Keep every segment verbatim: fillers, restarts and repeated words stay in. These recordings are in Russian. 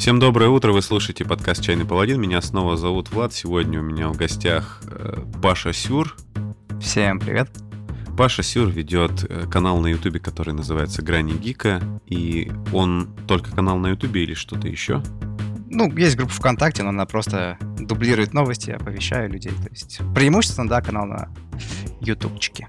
Всем доброе утро, вы слушаете подкаст «Чайный паладин». Меня снова зовут Влад. Сегодня у меня в гостях Паша Сюр. Всем привет. Паша Сюр ведет канал на Ютубе, который называется «Грани Гика». И он только канал на Ютубе или что-то еще? Ну, есть группа ВКонтакте, но она просто дублирует новости, оповещаю людей. То есть преимущественно, да, канал на ютубчике.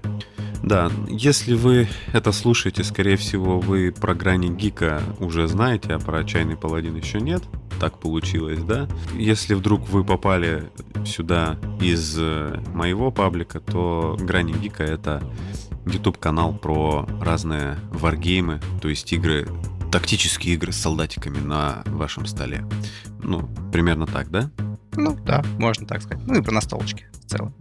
Да, если вы это слушаете, скорее всего, вы про «Грани Гика» уже знаете, а про «Чайный паладин» еще нет. Так получилось, да? Если вдруг вы попали сюда из моего паблика, то «Грани Гика» — это YouTube-канал про разные варгеймы, то есть игры, тактические игры с солдатиками на вашем столе. Ну, примерно так, да? Ну, да, можно так сказать. Ну и про настолочки.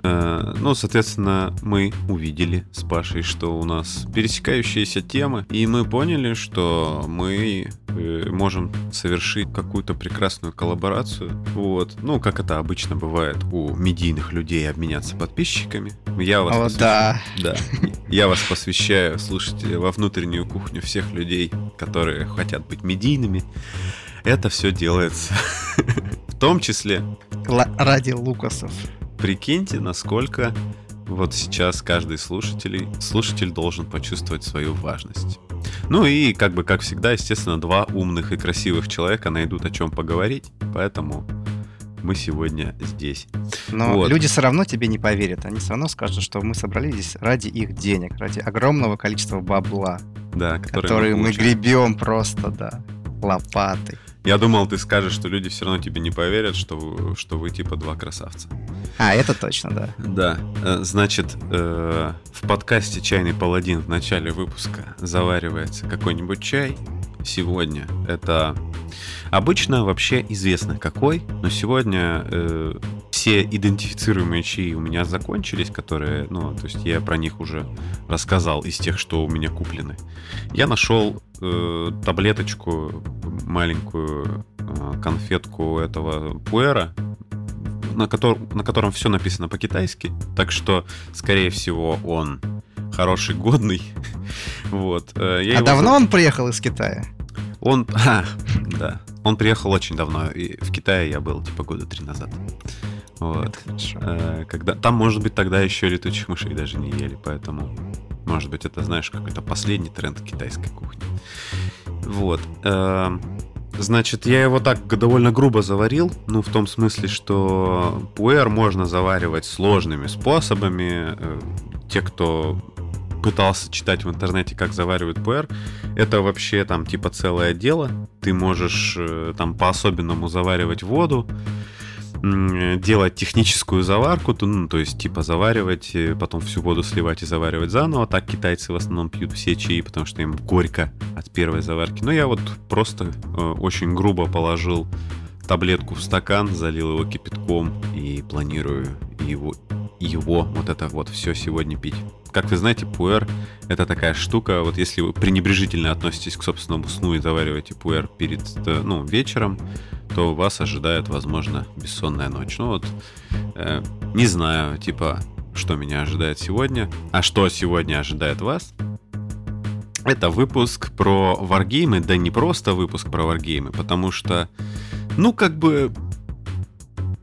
Э, ну, соответственно, мы увидели с Пашей, что у нас пересекающиеся темы, и мы поняли, что мы э, можем совершить какую-то прекрасную коллаборацию. Вот, ну, как это обычно бывает у медийных людей, обменяться подписчиками. Я вас, О, посвящ... да. Да. Я вас посвящаю, слушайте, во внутреннюю кухню всех людей, которые хотят быть медийными. Это все делается в том числе ради Лукасов. Прикиньте, насколько вот сейчас каждый слушатель, слушатель должен почувствовать свою важность. Ну и, как бы, как всегда, естественно, два умных и красивых человека найдут о чем поговорить, поэтому мы сегодня здесь. Но вот. Люди все равно тебе не поверят, они все равно скажут, что мы собрались здесь ради их денег, ради огромного количества бабла, да, которые, которые мы, мы гребем просто, да, лопатой. Я думал, ты скажешь, что люди все равно тебе не поверят, что, что вы типа два красавца. А, это точно, да. Да. Значит, э, в подкасте «Чайный паладин» в начале выпуска заваривается какой-нибудь чай. Сегодня это обычно вообще известно какой, но сегодня э, все идентифицируемые чаи у меня закончились, которые, ну, то есть я про них уже рассказал из тех, что у меня куплены. Я нашел э, таблеточку, маленькую э, конфетку этого пуэра, на, котор, на котором все написано по-китайски, так что, скорее всего, он хороший, годный. Вот. Я а давно за... он приехал из Китая? Он... А, да. Он приехал очень давно. И в Китае я был, типа, года три назад. Вот. А, когда... Там, может быть, тогда еще летучих мышей даже не ели, поэтому... Может быть, это, знаешь, какой-то последний тренд китайской кухни. Вот. А... Значит, я его так довольно грубо заварил, ну, в том смысле, что пуэр можно заваривать сложными способами. Те, кто пытался читать в интернете, как заваривают пуэр, это вообще там типа целое дело. Ты можешь там по-особенному заваривать воду, делать техническую заварку, ну, то есть типа заваривать, потом всю воду сливать и заваривать заново. Так китайцы в основном пьют все чаи, потому что им горько от первой заварки. Но я вот просто э, очень грубо положил таблетку в стакан, залил его кипятком и планирую его, его вот это вот все сегодня пить. Как вы знаете, пуэр — это такая штука, вот если вы пренебрежительно относитесь к собственному сну и завариваете пуэр перед, ну, вечером, то вас ожидает, возможно, бессонная ночь. Ну вот, э, не знаю, типа, что меня ожидает сегодня, а что сегодня ожидает вас. Это выпуск про варгеймы, да не просто выпуск про варгеймы, потому что, ну, как бы,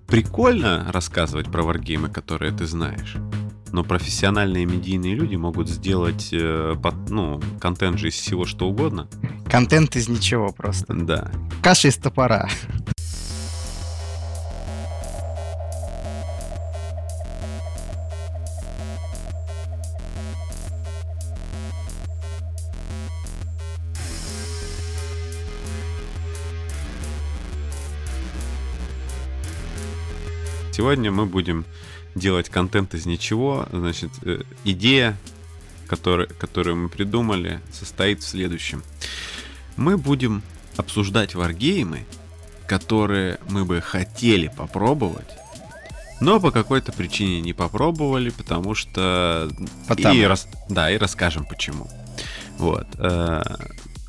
прикольно рассказывать про варгеймы, которые ты знаешь. Но профессиональные медийные люди могут сделать э, под, ну, контент же из всего что угодно. Контент из ничего просто. Да. Каша из топора. Сегодня мы будем делать контент из ничего. Значит, э, идея, который, которую мы придумали, состоит в следующем. Мы будем обсуждать варгеймы, которые мы бы хотели попробовать, но по какой-то причине не попробовали, потому что... Потому. И рас... Да, и расскажем почему. Вот. Э,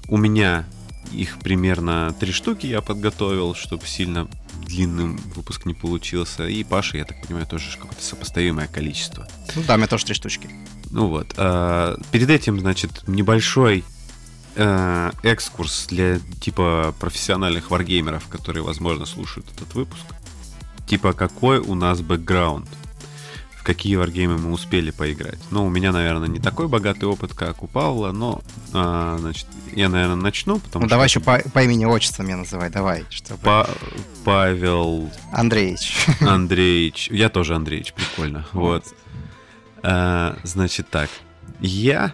у меня их примерно три штуки я подготовил, чтобы сильно... длинным выпуск не получился. И Паша, я так понимаю, тоже какое-то сопоставимое количество. Ну да, у меня тоже три штучки. Ну вот. Перед этим, значит, небольшой э, экскурс для типа профессиональных варгеймеров, которые, возможно, слушают этот выпуск. Типа, какой у нас бэкграунд? В какие варгеймы мы успели поиграть? Ну, у меня, наверное, не такой богатый опыт, как у Павла, но э, значит, я, наверное, начну, потому ну, что... давай еще по, по имени-отчеству меня называй, давай. Чтобы... Па- Павел... Андреич. Андреич. Я тоже Андреич, прикольно. Вот. А, значит так, я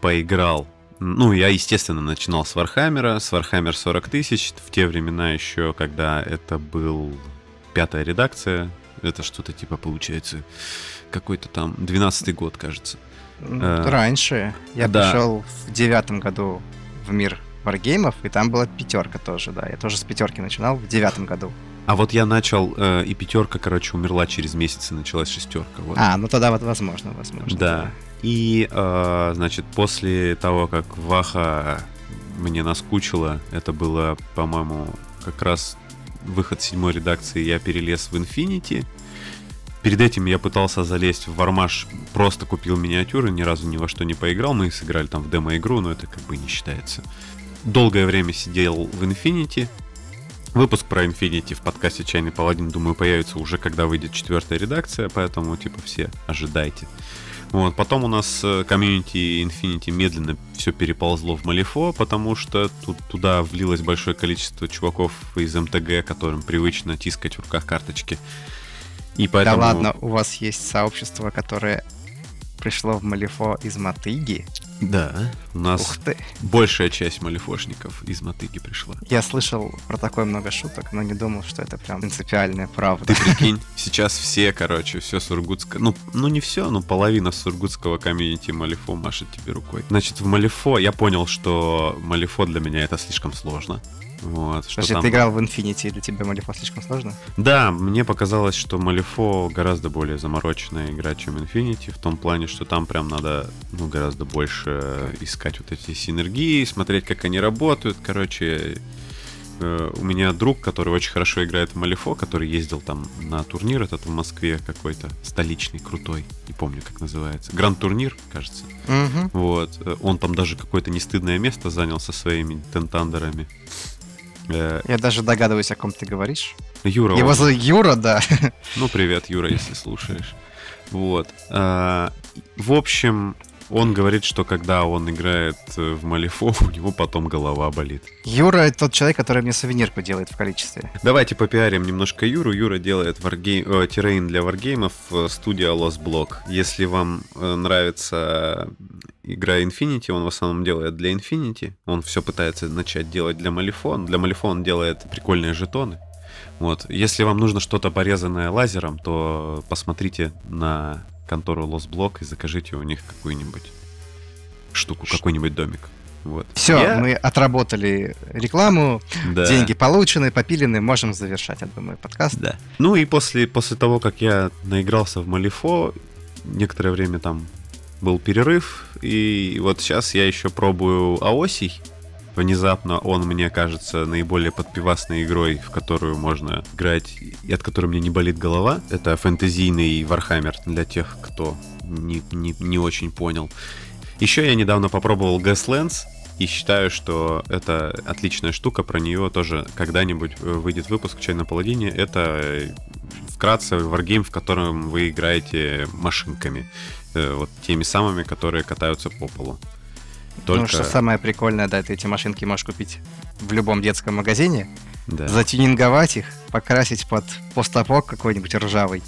поиграл, ну я естественно начинал с Вархаммера, с Вархаммер сорок тысяч, в те времена еще, когда это был пятая редакция, это что-то типа получается какой-то там двенадцатый год, кажется. Раньше, а, я да. пришел в девятом году в мир варгеймов, и там была пятерка тоже, да, я тоже с пятерки начинал в девятом году. А вот я начал, э, и пятерка, короче, умерла через месяц, и началась шестерка. Вот. А, ну тогда вот возможно, возможно. Да. да. И, э, значит, после того, как Ваха мне наскучила, это было, по-моему, как раз выход седьмой редакции, я перелез в Infinity. Перед этим я пытался залезть в Вармаш, просто купил миниатюры, ни разу ни во что не поиграл. Мы сыграли там в демо-игру, но это как бы не считается. Долгое время сидел в Infinity. Выпуск про Infinity в подкасте «Чайный паладин», думаю, появится уже, когда выйдет четвертая редакция, поэтому, типа, все ожидайте. Вот. Потом у нас комьюнити Infinity медленно все переползло в Малифо, потому что тут, туда влилось большое количество чуваков из эм тэ гэ, которым привычно тискать в руках карточки. И поэтому... Да ладно, у вас есть сообщество, которое пришло в Малифо из Мотыги? Да, у нас большая часть малифошников из Мотыги пришла. Я слышал про такое много шуток, но не думал, что это прям принципиальная правда. Ты прикинь, сейчас все, короче, все сургутское, ну, ну не все, но половина сургутского комьюнити Малифо машет тебе рукой. Значит, в Малифо я понял, что Малифо для меня это слишком сложно. Вот, что Слушай, там... ты играл в Infinity, и для тебя Малифо слишком сложно? Да, мне показалось, что Малифо гораздо более замороченная игра, чем Infinity, в том плане, что там прям надо ну, гораздо больше искать вот эти синергии, смотреть, как они работают. Короче, э, у меня друг, который очень хорошо играет в Малифо, который ездил там на турнир этот в Москве какой-то, столичный, крутой, не помню, как называется, гранд-турнир, кажется. Mm-hmm. Вот, он там даже какое-то нестыдное место занял со своими тентандерами. Я даже догадываюсь, о ком ты говоришь. Юра. Его зовут Юра, да. Ну, привет, Юра, если слушаешь. Вот. В общем, он говорит, что когда он играет в Малифо, у него потом голова болит. Юра — тот человек, который мне сувенирку делает в количестве. Давайте попиарим немножко Юру. Юра делает варгей... террейн для варгеймов, студия Lost Block. Если вам нравится игра Infinity, он в основном делает для Infinity. Он все пытается начать делать для Малифо. Для Малифо он делает прикольные жетоны. Вот. Если вам нужно что-то порезанное лазером, то посмотрите на... контору Lost Block и закажите у них какую-нибудь штуку, Ш... какой-нибудь домик. Вот. Все, я... мы отработали рекламу, да. Деньги получены, попилены, можем завершать, я думаю, подкаст. Да. Ну и после, после того, как я наигрался в Малифо, некоторое время там был перерыв, и вот сейчас я еще пробую Аосий. Внезапно он мне кажется наиболее подпивасной игрой, в которую можно играть и от которой мне не болит голова. Это фэнтезийный Вархаммер для тех, кто не, не, не очень понял. Еще я недавно попробовал Гэслендс и считаю, что это отличная штука. Про нее тоже когда-нибудь выйдет выпуск в «Чайном паладине». Это вкратце варгейм, в котором вы играете машинками. Вот теми самыми, которые катаются по полу. Только... Ну, что самое прикольное, да, ты эти машинки можешь купить в любом детском магазине, да. Затюнинговать их, покрасить под постапок какой-нибудь ржавый,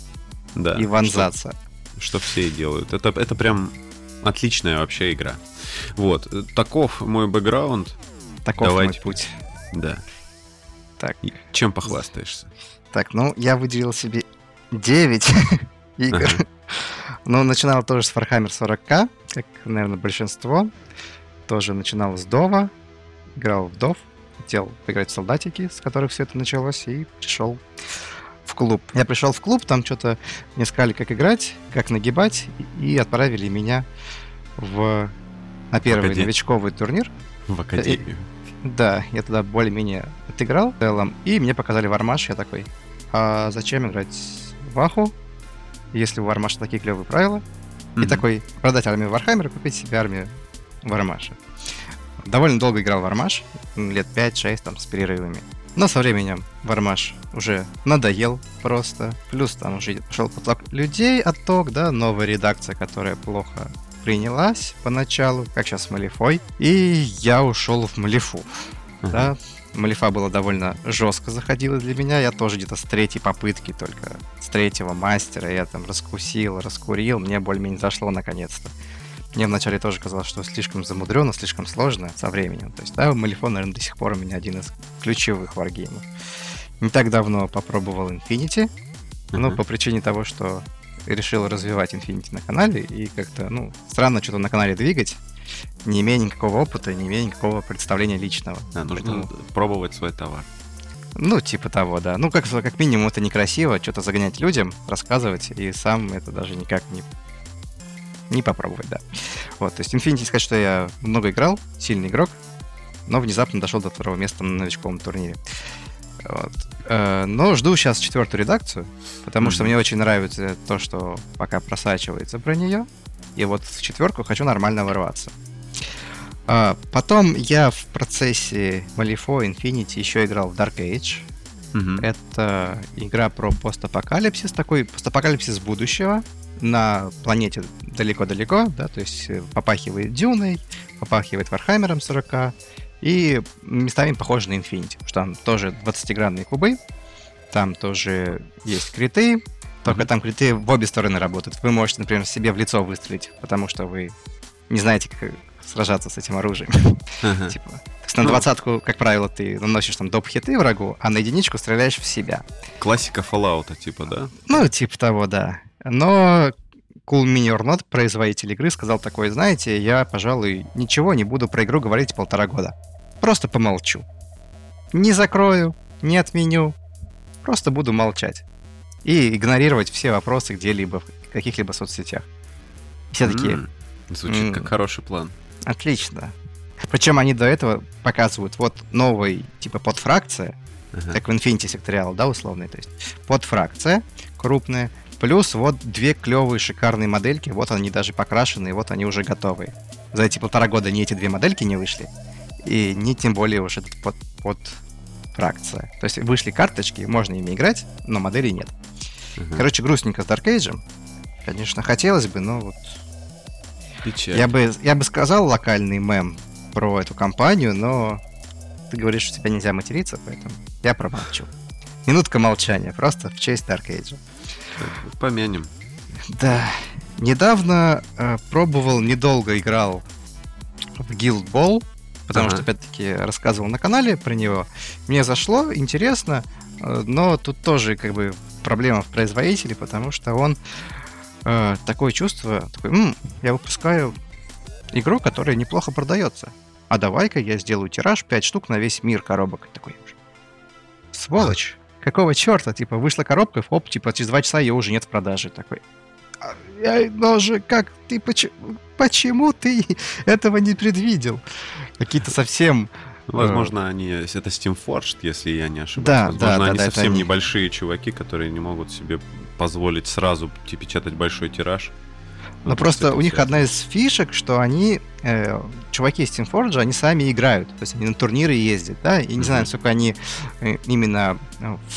да, и вонзаться. Что, что все и делают. Это, это прям отличная вообще игра. Вот, таков мой бэкграунд. Таков Давайте. мой путь. Да. Так. И чем похвастаешься? Так, ну, я выделил себе девять игр. Ага. Ну, начинал тоже с Warhammer сорок тысяч, как, наверное, большинство. Тоже начинал с Дова, играл в Дов, хотел поиграть в солдатики, с которых все это началось, и пришел в клуб. Я пришел в клуб, там что-то мне сказали, как играть, как нагибать, и отправили меня в, на первый Академ... новичковый турнир. В академию. И, да, я туда более-менее отыграл в целом, и мне показали Вармаш, я такой, а зачем играть в Аху, если у Вармаша такие клевые правила? Mm-hmm. И такой, продать армию Вархаммера, купить себе армию Вармаша. довольно долго играл в Вармаш, лет пять-шесть там с перерывами. Но со временем Вармаш уже надоел просто. Плюс там уже пошел поток людей, отток, да, новая редакция, которая плохо принялась поначалу, как сейчас Малифой. И я ушел в Малифу, uh-huh. да. Малифа было довольно жестко заходила для меня. Я тоже где-то с третьей попытки только, с третьего мастера я там раскусил, раскурил. Мне более-менее зашло наконец-то. Мне вначале тоже казалось, что слишком замудрено, слишком сложно со временем. То есть, да, Малифо, наверное, до сих пор у меня один из ключевых варгеймов. Не так давно попробовал Infinity, uh-huh. но по причине того, что решил развивать Infinity на канале, и как-то, ну, странно что-то на канале двигать, не имея никакого опыта, не имея никакого представления личного. Да, нужно Поэтому... пробовать свой товар. Ну, типа того, да. Ну, как, как минимум, это некрасиво, что-то загонять людям, рассказывать, и сам это даже никак не... Не попробовать, да. Вот, то есть Infinity, сказать, что я много играл, сильный игрок, но внезапно дошел до второго места на новичковом турнире. Вот. Но жду сейчас четвертую редакцию, потому mm-hmm. что мне очень нравится то, что пока просачивается про нее. И вот в четверку хочу нормально ворваться. Потом я в процессе Малифо, Infinity еще играл в Dark Age. Mm-hmm. Это игра про постапокалипсис, такой постапокалипсис будущего. На планете далеко-далеко, да, то есть попахивает Дюной, попахивает Вархаммером сорок, и местами похоже на Инфинити, потому что там тоже двадцатигранные кубы, там тоже есть криты, только mm-hmm. там криты в обе стороны работают. Вы можете, например, себе в лицо выстрелить, потому что вы не знаете, как сражаться с этим оружием. Uh-huh. типа, то есть на ну, двадцатку, как правило, ты наносишь там доп-хиты врагу, а на единичку стреляешь в себя. Классика Fallout, типа, да? Ну, типа того, да. Но CoolMiniOrNot, производитель игры, сказал такое: знаете, я, пожалуй, ничего не буду про игру говорить полтора года. Просто помолчу. Не закрою, не отменю. Просто буду молчать. И игнорировать все вопросы где-либо, в каких-либо соцсетях. Все такие... Mm, звучит м- как хороший план. Отлично. Причем они до этого показывают вот новый, типа, подфракция, uh-huh. как в Infinity Sectorial, да, условный, то есть подфракция крупная, плюс вот две клевые шикарные модельки, вот они даже покрашены, вот они уже готовы. За эти полтора года ни эти две модельки не вышли, и ни тем более уж этот под, под фракция. То есть вышли карточки, можно ими играть, но моделей нет. Угу. Короче, грустненько с Dark Age. Конечно, хотелось бы, но вот... Печаль. Я бы, я бы сказал локальный мем про эту компанию, но ты говоришь, что тебя нельзя материться, поэтому я промолчу. Минутка молчания, просто в честь Dark Age. Помянем. Да. Недавно э, пробовал, недолго играл в Guild Ball, потому ага. что, опять-таки, рассказывал на канале про него. Мне зашло, интересно, э, но тут тоже, как бы, проблема в производителе, потому что он э, такое чувство, такой, м-м, я выпускаю игру, которая неплохо продается. А давай-ка я сделаю тираж пять штук на весь мир коробок. Такой, сволочь. Какого черта? Типа, вышла коробка, хоп, типа, через два часа ее уже нет в продаже. Такой, а я даже как, ты поч... почему ты этого не предвидел? Какие-то совсем... Возможно, они это Steamforged, если я не ошибаюсь. Да, Возможно, да, да, они да, совсем они... небольшие чуваки, которые не могут себе позволить сразу типа, печатать большой тираж. Но ну, просто у них связано. Одна из фишек, что они, э, чуваки из Steamforged, они сами играют. То есть они на турниры ездят, да? И не mm-hmm. знаю, насколько они э, именно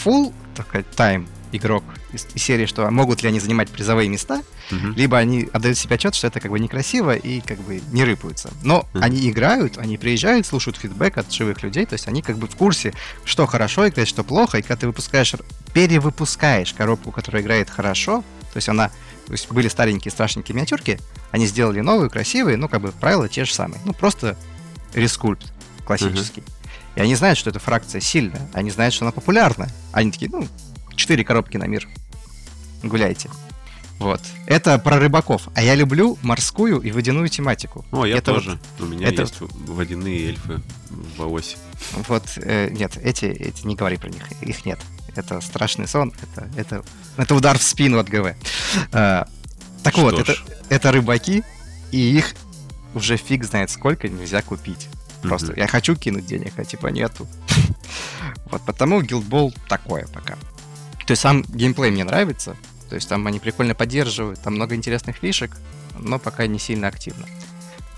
full, так сказать, time игрок из, из серии, что могут ли они занимать призовые места, mm-hmm. либо они отдают себе отчет, что это как бы некрасиво и как бы не рыпаются. Но mm-hmm. они играют, они приезжают, слушают фидбэк от живых людей, то есть они как бы в курсе, что хорошо играть, что плохо. И когда ты выпускаешь, перевыпускаешь коробку, которая играет хорошо, то есть она... То есть были старенькие, страшненькие миниатюрки, они сделали новые, красивые, ну, как бы, правила те же самые. Ну, просто рескульпт классический. Uh-huh. И они знают, что эта фракция сильная, они знают, что она популярна. Они такие, ну, четыре коробки на мир, гуляйте. Вот. Это про рыбаков. А я люблю морскую и водяную тематику. О, я это тоже. Вот, У меня это... есть водяные эльфы в Аосии. Вот, э, нет, эти, эти, не говори про них, их нет. Это страшный сон, это, это, это удар в спину от ГВ. А, так Что вот, это, это рыбаки, и их уже фиг знает сколько нельзя купить. Просто mm-hmm. я хочу кинуть денег, а типа нету. Вот, потому Guild Ball такое пока. То есть сам геймплей мне нравится, то есть там они прикольно поддерживают, там много интересных фишек, но пока не сильно активно.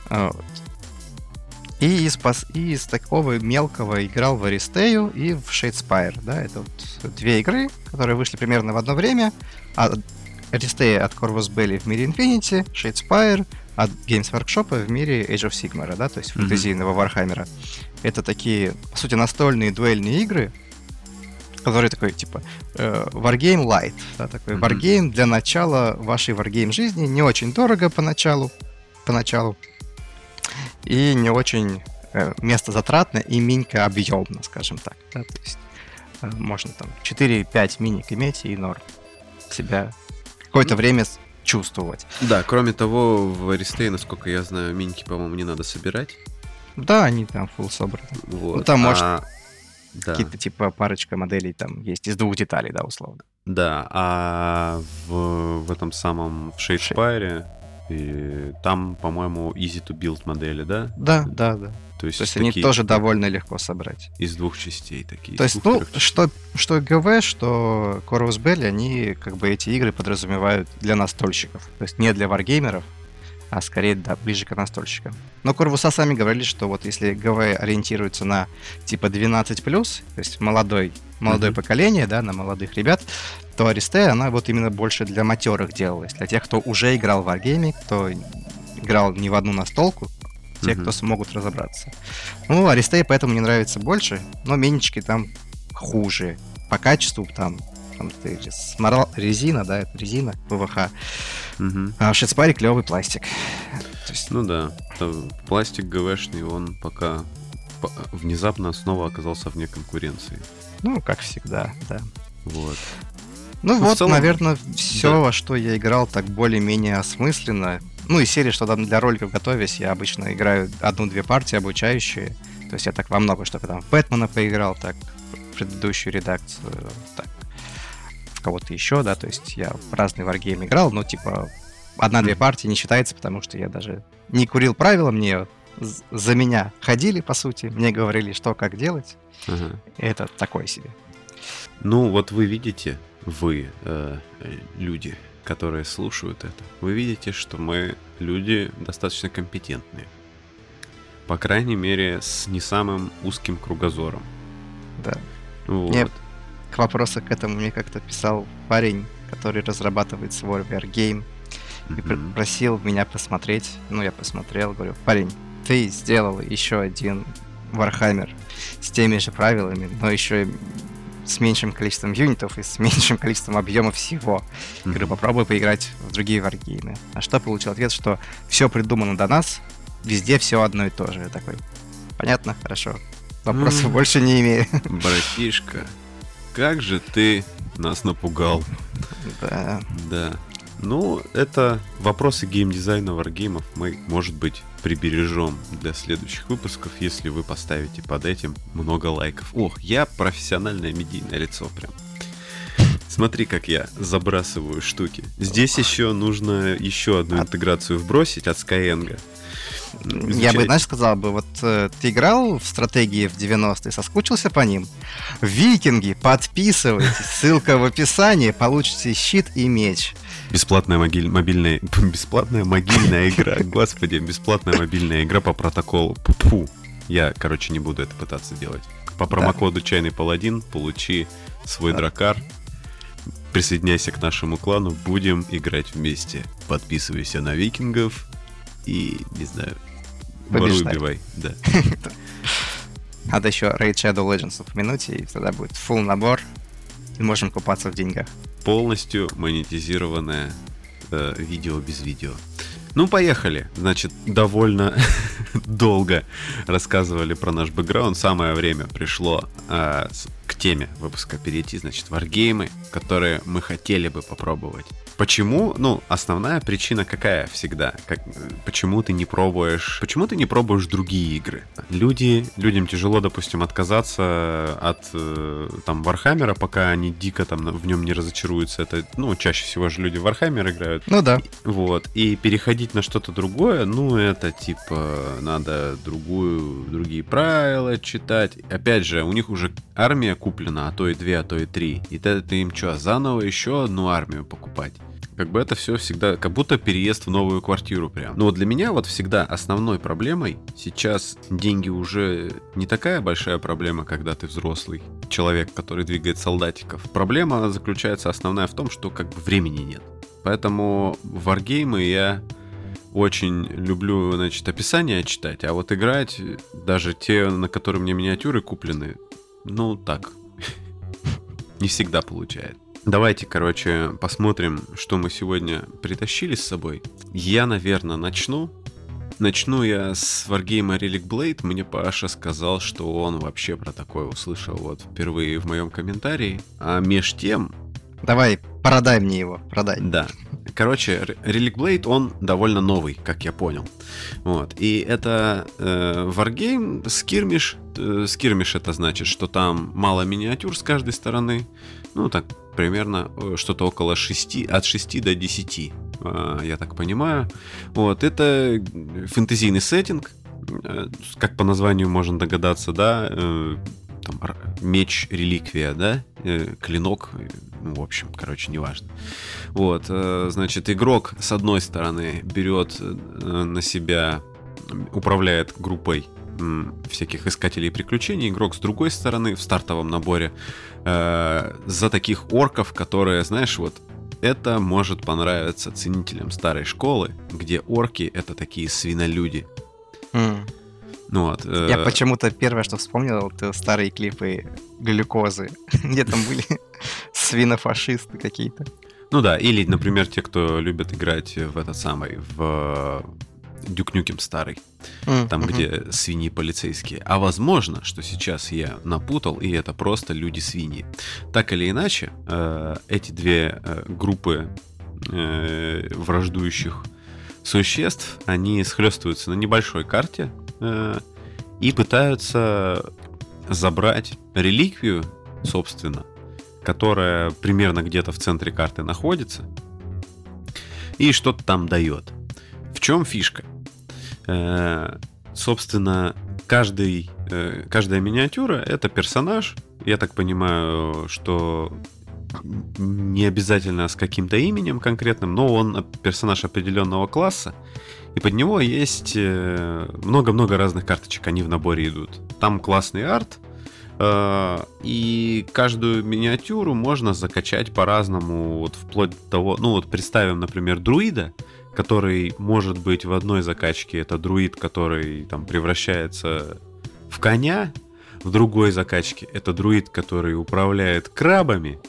Вот. И из, и из такого мелкого играл в Аристею и в Шейдспайр. Да? Это вот две игры, которые вышли примерно в одно время. Аристея от Corvus Belli в мире Infinity, Шейдспайр от Games Workshop в мире Age of Sigmar, да, то есть фэнтезийного Вархаммера. Mm-hmm. Это такие, по сути, настольные дуэльные игры, который такой, типа, э, Wargame Light, да, такой mm-hmm. Wargame для начала вашей Wargame жизни, не очень дорого поначалу, поначалу, и не очень э, местозатратно и минько объемно, скажем так, да, то есть э, можно там четыре-пять миник иметь и норм себя какое-то mm-hmm. время чувствовать. Да, кроме того, в Аристее, насколько я знаю, миньки, по-моему, не надо собирать. Да, они там фулл собраны. Вот. Ну, там, а... может... Да. Какие-то, типа, парочка моделей там есть из двух деталей, да, условно. Да, а в, в этом самом Шейдспайре и там, по-моему, easy to build модели, да? Да, да, да. То есть, то есть такие, они тоже да, довольно легко собрать. Из двух частей такие. То есть, ну, что, что ГВ, что Corvus Belli, они, как бы, эти игры подразумевают для настольщиков. То есть не для варгеймеров, а скорее, да, ближе к настольщикам. Но Корвуса сами говорили, что вот если ГВ ориентируется на типа двенадцать плюс, то есть молодой, молодое mm-hmm. поколение, да, на молодых ребят, то Аристея, она вот именно больше для матерых делалась, для тех, кто уже играл в Wargaming, кто играл не в одну настолку, те, mm-hmm. кто смогут разобраться. Ну, Аристея поэтому мне нравится больше, но минички там хуже. По качеству там... Там, сморал, резина, да, это резина, ПВХ. Угу. А в Шейдспайре клевый пластик. Есть... Ну да, пластик ГВшный, он пока внезапно снова оказался вне конкуренции. Ну, как всегда, да. Вот. Ну, ну вот, целом... наверное, все, да. во что я играл, так более-менее осмысленно. Ну и серии, что там для роликов готовясь, я обычно играю одну-две партии обучающие. То есть я так во много что-то там в Бэтмена поиграл, так, в предыдущую редакцию, так. Кого-то еще, да, то есть я в разные варгеймы играл, но, типа, одна-две партии не считается, потому что я даже не курил правила, мне за меня ходили, по сути, мне говорили, что, как делать. Ага. Это такое себе. Ну, вот вы видите, вы, э, люди, которые слушают это, вы видите, что мы люди достаточно компетентные. По крайней мере, с не самым узким кругозором. Да. Вот. Нет. К вопросу к этому мне как-то писал парень, который разрабатывает свой Wargame, mm-hmm. и просил меня посмотреть. Ну, я посмотрел, говорю, парень, ты сделал еще один Warhammer с теми же правилами, но еще с меньшим количеством юнитов и с меньшим количеством объема всего. Mm-hmm. Говорю, попробуй поиграть в другие Wargame. А что получил ответ, что все придумано до нас, везде все одно и то же. Я такой, понятно, хорошо, вопросов mm-hmm. больше не имею. Братишка. Как же ты нас напугал. Да. Да. Ну, это вопросы геймдизайна варгеймов мы, может быть, прибережем для следующих выпусков, если вы поставите под этим много лайков. Ох, я профессиональное медийное лицо прям. Смотри, как я забрасываю штуки. Здесь еще нужно еще одну интеграцию вбросить от Skyeng. Изучать. Я бы, знаешь, сказал бы, вот э, ты играл в стратегии в девяностые, соскучился по ним? Викинги, подписывайтесь, ссылка в описании, получите щит и меч. Бесплатная могиль... мобильная... Бесплатная могильная игра, господи, бесплатная мобильная игра по протоколу. Пу-пу. Я, короче, не буду это пытаться делать. По промокоду «Чайный паладин» получи свой дракар. Присоединяйся к нашему клану, будем играть вместе. Подписывайся на викингов. И, не знаю, вору убивай, да. Надо еще Raid Shadow Legends упомянуть, и тогда будет full набор, и можем купаться в деньгах. Полностью монетизированное э, видео без видео. Ну, поехали. Значит, довольно долго рассказывали про наш бэкграунд. Самое время пришло э, к теме выпуска перейти. Значит, варгеймы, которые мы хотели бы попробовать. Почему? Ну, основная причина какая всегда? Как, почему ты не пробуешь? Почему ты не пробуешь другие игры? Люди, людям тяжело, допустим, отказаться от там Вархаммера, пока они дико там в нем не разочаруются. Это, ну, чаще всего же люди в Вархаммер играют. Ну да. Вот. И переходить на что-то другое, ну, это типа надо другую, другие правила читать. Опять же, у них уже армия куплена, а то и две, а то и три. И ты, ты им что, заново еще одну армию покупать? как бы это все всегда, как будто переезд в новую квартиру прям. Но для меня вот всегда основной проблемой сейчас деньги уже не такая большая проблема, когда ты взрослый человек, который двигает солдатиков. Проблема заключается основная в том, что как бы времени нет. Поэтому варгеймы я очень люблю, значит, описание читать, а вот играть, даже те, на которые мне миниатюры куплены, ну так, не всегда получает. Давайте, короче, посмотрим, что мы сегодня притащили с собой. Я, наверное, начну. Начну я с варгейма Relic Blade. Мне Паша сказал, что он вообще про такое услышал вот впервые в моем комментарии. А меж тем... Давай, продай мне его, продай. Да. Короче, Relic Blade, он довольно новый, как я понял. Вот. И это варгейм, э, скирмиш. Э, скирмиш это значит, что там мало миниатюр с каждой стороны. Ну, так, примерно что-то около шести, от шести до десяти, э, я так понимаю. Вот. Это фэнтезийный сеттинг. Э, как по названию можно догадаться, да, э, там, меч-реликвия, да, э, клинок... Ну, в общем, короче, неважно. Вот, значит, игрок с одной стороны берет на себя, управляет группой всяких искателей приключений. Игрок с другой стороны в стартовом наборе э, за таких орков, которые, знаешь, вот это может понравиться ценителям старой школы, где орки это такие свинолюди. Mm. Ну, вот, э... Я почему-то первое, что вспомнил, это старые клипы глюкозы, где там были свинофашисты какие-то. Ну да, или, например, те, кто любят играть в этот самый, в Duke Nukem старый, mm-hmm. там, где свиньи полицейские. А возможно, что сейчас я напутал, и это просто люди-свиньи. Так или иначе, э, эти две э, группы э, враждующих существ, они схлестываются на небольшой карте, и пытаются забрать реликвию, собственно, которая примерно где-то в центре карты находится, и что-то там дает. В чем фишка? Собственно, каждый, каждая миниатюра — это персонаж. Я так понимаю, что не обязательно с каким-то именем конкретным, но он персонаж определенного класса. И под него есть много-много разных карточек, они в наборе идут. Там классный арт, и каждую миниатюру можно закачать по-разному, вот вплоть до того, ну вот представим, например, друида, который может быть в одной закачке, это друид, который там превращается в коня, в другой закачке это друид, который управляет крабами,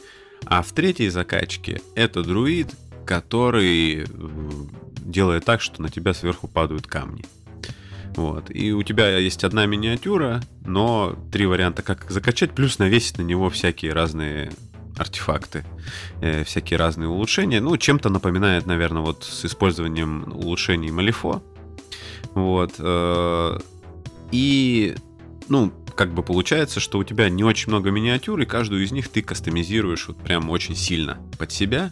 а в третьей закачке это друид, который... делает так, что на тебя сверху падают камни. Вот. И у тебя есть одна миниатюра, но три варианта, как их закачать, плюс навесить на него всякие разные артефакты, э, всякие разные улучшения. Ну, чем-то напоминает, наверное, вот с использованием улучшений Малифо. Вот. Э, и, ну, как бы получается, что у тебя не очень много миниатюр, и каждую из них ты кастомизируешь вот прям очень сильно под себя.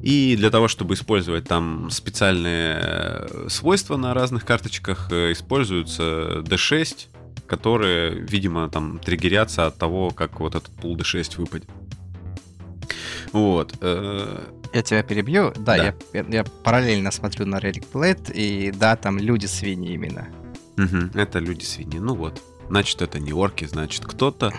И для того, чтобы использовать там специальные свойства на разных карточках, используются ди шесть, которые, видимо, там триггерятся от того, как вот этот пул ди шесть выпадет. Вот. Я тебя перебью. Да, да. Я, я параллельно смотрю на Relic Blade, и да, там люди-свиньи именно. Угу, это люди-свиньи, ну вот. Значит, это не орки, значит, кто-то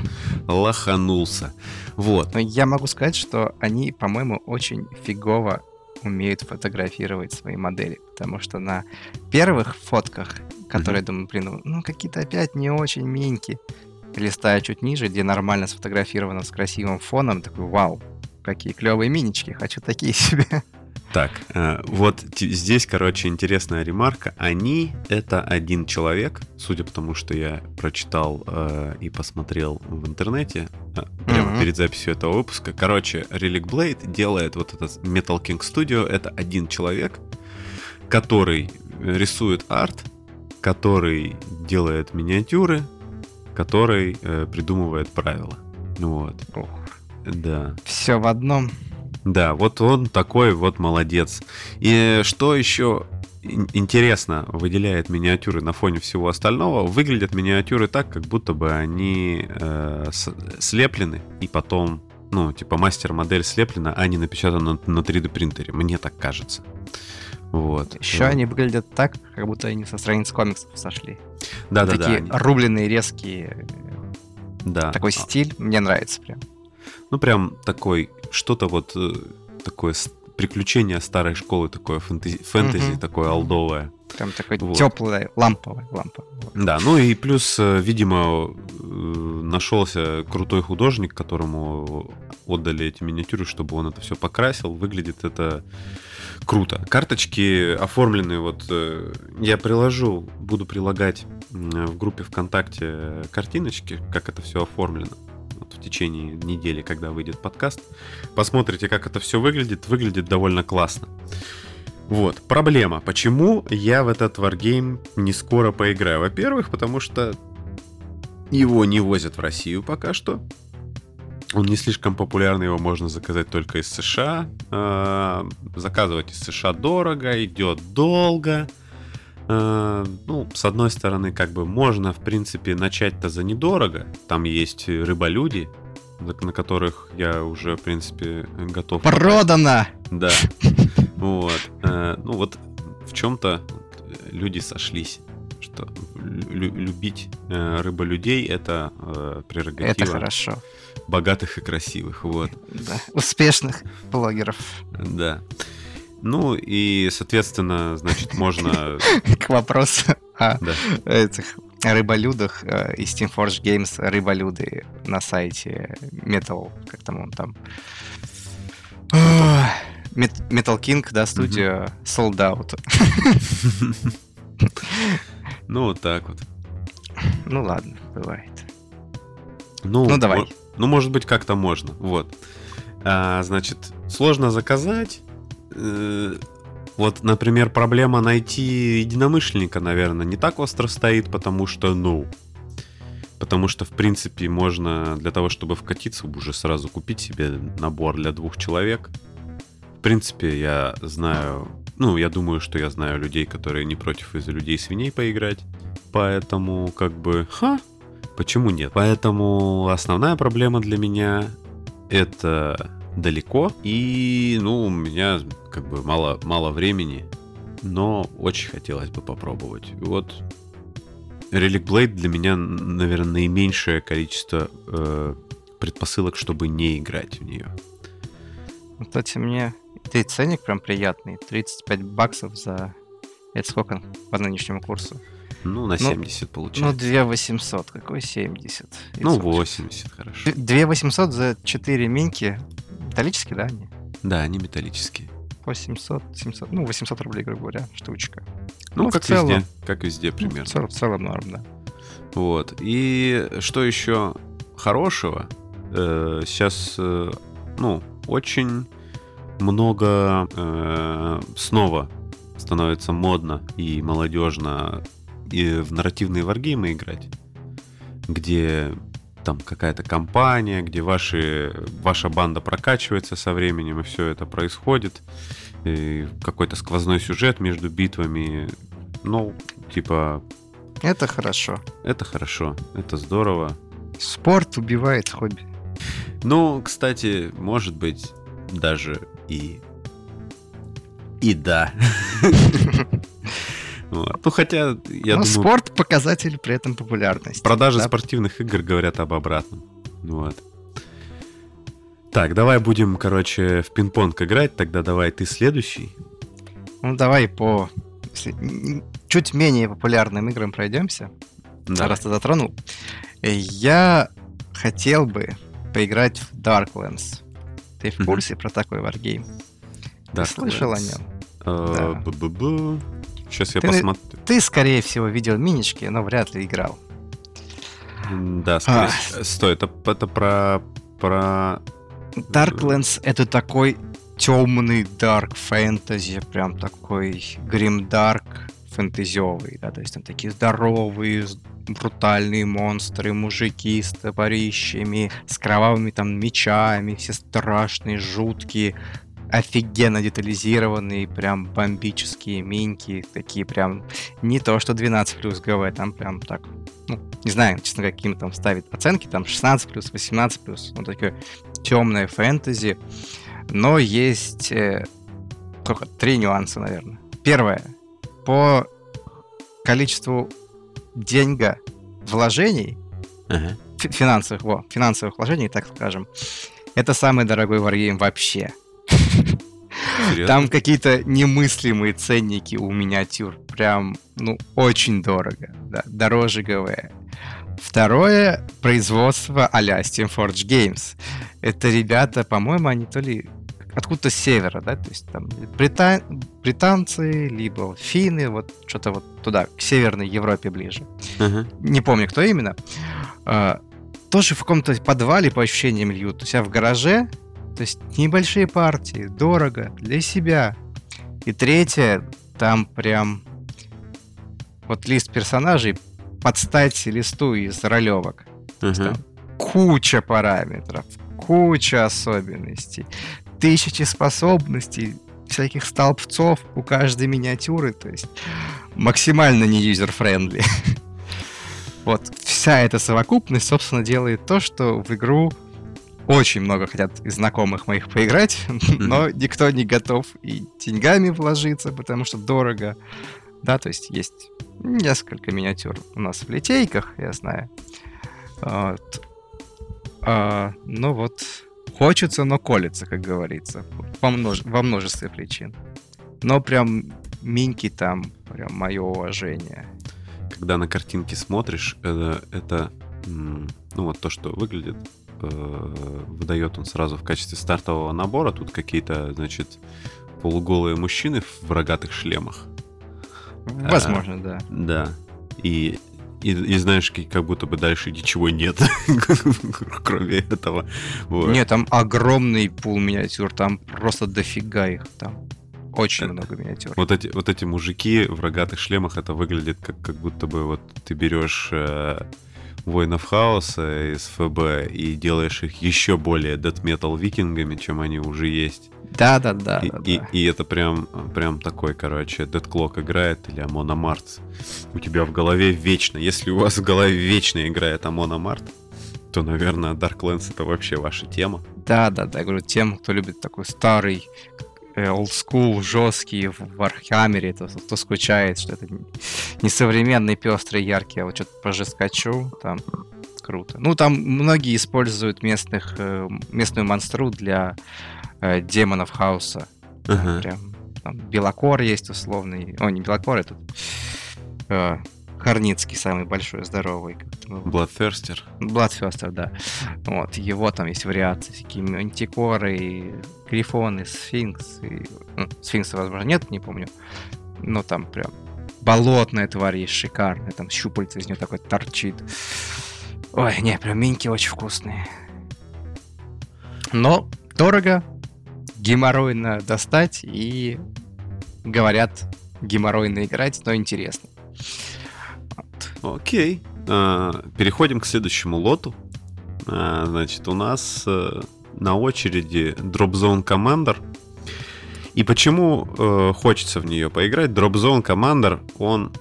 лоханулся. Вот. Но я могу сказать, что они, по-моему, очень фигово умеют фотографировать свои модели. Потому что на первых фотках, которые, mm-hmm. думаю, блин, ну какие-то опять не очень миньки, листаю чуть ниже, где нормально сфотографировано с красивым фоном, такой, вау, какие клевые минички, хочу такие себе. Так, вот здесь, короче, интересная ремарка. Они — это один человек, судя по тому, что я прочитал э, и посмотрел в интернете, прямо mm-hmm. перед записью этого выпуска. Короче, Relic Blade делает вот этот Metal King Studio. Это один человек, который рисует арт, который делает миниатюры, который э, придумывает правила. Вот. Oh. Да. Все в одном... Да, вот он такой вот молодец. И что еще интересно выделяет миниатюры на фоне всего остального, выглядят миниатюры так, как будто бы они э, слеплены и потом ну, типа мастер-модель слеплена, а не напечатана на, на три дэ-принтере, мне так кажется. Вот. Еще вот. Они выглядят так, как будто они со страниц комиксов сошли. Да-да-да. Такие они... рубленые, резкие. Да. Такой стиль мне нравится прям. Ну, прям такой, что-то вот такое приключение старой школы, такое фэнтези, фэнтези mm-hmm. такое олдовое. Прям такой вот. Теплый, ламповый, ламповый. Да, ну и плюс, видимо, нашелся крутой художник, которому отдали эти миниатюры, чтобы он это все покрасил. Выглядит это круто. Карточки оформлены, вот я приложу, буду прилагать в группе ВКонтакте картиночки, как это все оформлено. Вот в течение недели, когда выйдет подкаст, посмотрите, как это все выглядит. Выглядит довольно классно. Вот, проблема. Почему я в этот варгейм не скоро поиграю? Во-первых, потому что его не возят в Россию пока что. Он не слишком популярный, его можно заказать только из США. Заказывать из США дорого, идет долго. Ну, с одной стороны, как бы можно, в принципе, начать-то за недорого. Там есть рыболюди, на которых я уже, в принципе, готов. Продано! Да. Вот, ну вот в чем-то люди сошлись, что лю- любить рыболюдей — это прерогатива. Это хорошо. Богатых и красивых, вот. Да. Успешных блогеров. Да. Ну и, соответственно, значит, можно... К вопросу о этих рыболюдах из Steamforged Games, рыболюды на сайте Metal, как там он там... Metal King, да, студия mm-hmm. sold out. Ну, вот так вот. Ну, ладно, бывает. Ну, ну давай. Мо- ну, может быть, как-то можно. Вот. А, значит, сложно заказать. Э- вот, например, проблема найти единомышленника, наверное, не так остро стоит, потому что, ну... Потому что, в принципе, можно для того, чтобы вкатиться, уже сразу купить себе набор для двух человек. В принципе, я знаю, ну, я думаю, что я знаю людей, которые не против из-за людей-свиней поиграть, поэтому, как бы, ха, почему нет? Поэтому основная проблема для меня — это далеко, и, ну, у меня, как бы, мало, мало времени, но очень хотелось бы попробовать. Вот Relic Blade для меня, наверное, наименьшее количество э, предпосылок, чтобы не играть в нее. Кстати, мне... Ты ценник прям приятный. тридцать пять баксов за... Это сколько по нынешнему курсу? Ну, на семьдесят ну, получается. Ну, две тысячи восемьсот. Какой семьдесят? Ну, восемьдесят, хорошо. две тысячи восемьсот за четыре минки. Металлические, да, они? Да, они металлические. По семьсот, семьсот. Ну, восемьсот рублей, грубо говоря, штучка. Ну, ну как целом, везде. Как везде примерно. Ну, в, целом, в целом норм, да. Вот. И что еще хорошего? Э, сейчас, э, ну, очень... много э, снова становится модно и молодежно и в нарративные варгеймы играть, где там какая-то компания, где ваши, ваша банда прокачивается со временем, и все это происходит. И какой-то сквозной сюжет между битвами. Ну, типа... Это хорошо. Это хорошо, это здорово. Спорт убивает хобби. Ну, кстати, может быть, даже... И... И да. Вот. Ну, хотя, я Но думаю... спорт — показатель при этом популярности. Продажи да? спортивных игр говорят об обратном. Вот. Так, давай будем, короче, в пинг-понг играть. Тогда давай ты следующий. Ну, давай по чуть менее популярным играм пройдемся. Да. Раз ты затронул. Я хотел бы поиграть в Darklands. Ты в курсе mm-hmm. про такой варгейм? Да, ты слышал о нем? Uh, да. Сейчас я ты, посмотрю. Ты, скорее всего, видел минички, но вряд ли играл. Да, скорее а. всего. Стой, это, это про... про... Darklands — это такой темный dark fantasy, прям такой гримдарк фэнтезиовый. Да? То есть там такие здоровые, брутальные монстры, мужики с топорищами, с кровавыми там мечами, все страшные, жуткие. офигенно детализированные, прям бомбические миньки, такие прям не то, что двенадцать плюс ГВ, там прям так, ну, не знаю, честно, каким там ставит оценки, там шестнадцать плюс, восемнадцать плюс, ну, такое темное фэнтези, но есть э, сколько, три нюанса, наверное. Первое, по количеству деньга вложений, ага. фи- финансовых, во, финансовых вложений, так скажем, это самый дорогой варгейм вообще. Серьезно? Там какие-то немыслимые ценники у миниатюр. Прям, ну, очень дорого. Да, дороже ГВ. Второе, производство а-ля Steamforged Games. Это ребята, по-моему, они то ли откуда-то с севера, да? То есть там брита... британцы, либо финны, вот что-то вот туда, к Северной Европе ближе. Uh-huh. Не помню, кто именно. А, тоже в каком-то подвале, по ощущениям, льют. У себя в гараже. То есть небольшие партии, дорого, для себя. И третье, там прям вот лист персонажей под стать листу из ролевок. Uh-huh. Куча параметров, куча особенностей, тысячи способностей, всяких столбцов у каждой миниатюры. То есть максимально не юзер-френдли. Вот вся эта совокупность, собственно, делает то, что в игру... Очень много хотят из знакомых моих поиграть, но никто не готов и деньгами вложиться, потому что дорого. Да, то есть есть несколько миниатюр у нас в литейках, я знаю. Вот. А, ну вот, хочется, но колется, как говорится, во, множе- во множестве причин. Но прям миньки там, прям мое уважение. Когда на картинки смотришь, это, это ну вот то, что выглядит, выдает он сразу в качестве стартового набора. Тут какие-то, значит, полуголые мужчины в рогатых шлемах. Возможно, а, да. Да. И, и, и знаешь, как будто бы дальше ничего нет, кроме этого. Вот. Нет, там огромный пул миниатюр, там просто дофига их там. Очень это, много миниатюр. Вот эти, вот эти мужики в рогатых шлемах, это выглядит как, как будто бы вот ты берешь... воинов хаоса из ФБ и делаешь их еще более дэт-метал викингами, чем они уже есть. Да-да-да. И, да, и, да. и это прям, прям такой, короче, Дэдклок играет или Амона Март. У тебя в голове вечно. Если у вас в голове вечно играет Амона Март, то, наверное, Darklands — это вообще ваша тема. Да-да-да, я говорю, тем, кто любит такой старый, олдскул, жесткий в Вархаммере, то, кто скучает, что это не современный, пестрый, яркий, а вот что-то пожескочу, там круто. Ну, там многие используют местных, местную монстру для э, демонов хаоса. Uh-huh. Прям там белокор есть условный. О, не белокор, это э, Хорницкий самый большой, здоровый. Бладферстер. Бладферстер, да. Вот, его там есть вариации, всякие мантикоры, и грифоны, сфинкс. И... Ну, сфинкса, возможно, нет, не помню. Но там прям болотная тварь есть, шикарная. Там щупальца из нее такой торчит. Ой, не, прям миньки очень вкусные. Но дорого, геморройно достать и, говорят, геморройно играть, но интересно. Окей. Переходим к следующему лоту. Значит, у нас на очереди Dropzone Commander. И почему хочется в нее поиграть? Dropzone Commander, он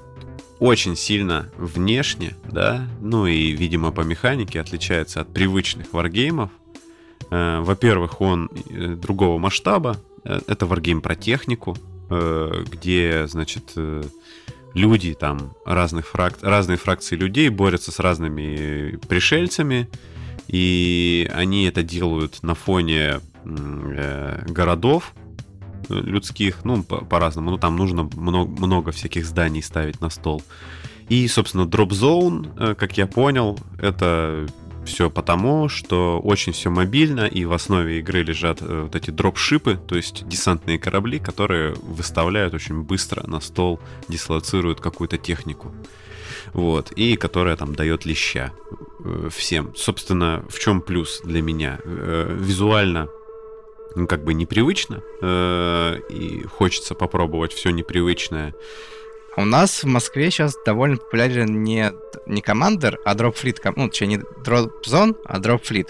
очень сильно внешне, да, ну и, видимо, по механике отличается от привычных варгеймов. Во-первых, он другого масштаба. Это варгейм про технику, где, значит... Люди там, разных фрак... разные фракции людей борются с разными пришельцами, и они это делают на фоне э, городов людских, ну, по- по-разному. Ну, там нужно много, много всяких зданий ставить на стол. И, собственно, Dropzone, как я понял, это все потому, что очень все мобильно, и в основе игры лежат вот эти дропшипы, то есть десантные корабли, которые выставляют очень быстро на стол, дислоцируют какую-то технику. Вот, и которая там дает леща всем. Собственно, в чем плюс для меня? Визуально как бы непривычно, и хочется попробовать все непривычное. У нас в Москве сейчас довольно популярен не, не Commander, а Drop Fleet, ну, точнее, не Dropzone, а Drop Fleet.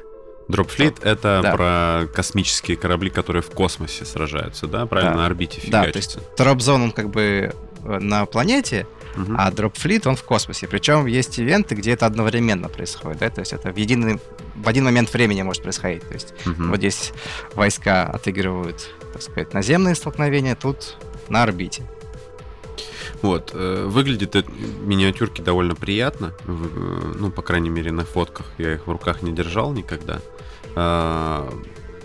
Drop Fleet — это да. про космические корабли, которые в космосе сражаются, да? Правильно, да. на орбите фигачатся. Да, то есть Dropzone, он как бы на планете, угу. а Drop Fleet, он в космосе. Причем есть ивенты, где это одновременно происходит, да? То есть это в, единый, в один момент времени может происходить. То есть угу. вот здесь войска отыгрывают, так сказать, наземные столкновения, тут на орбите. Вот, выглядят эти миниатюрки довольно приятно, ну, по крайней мере, на фотках, я их в руках не держал никогда,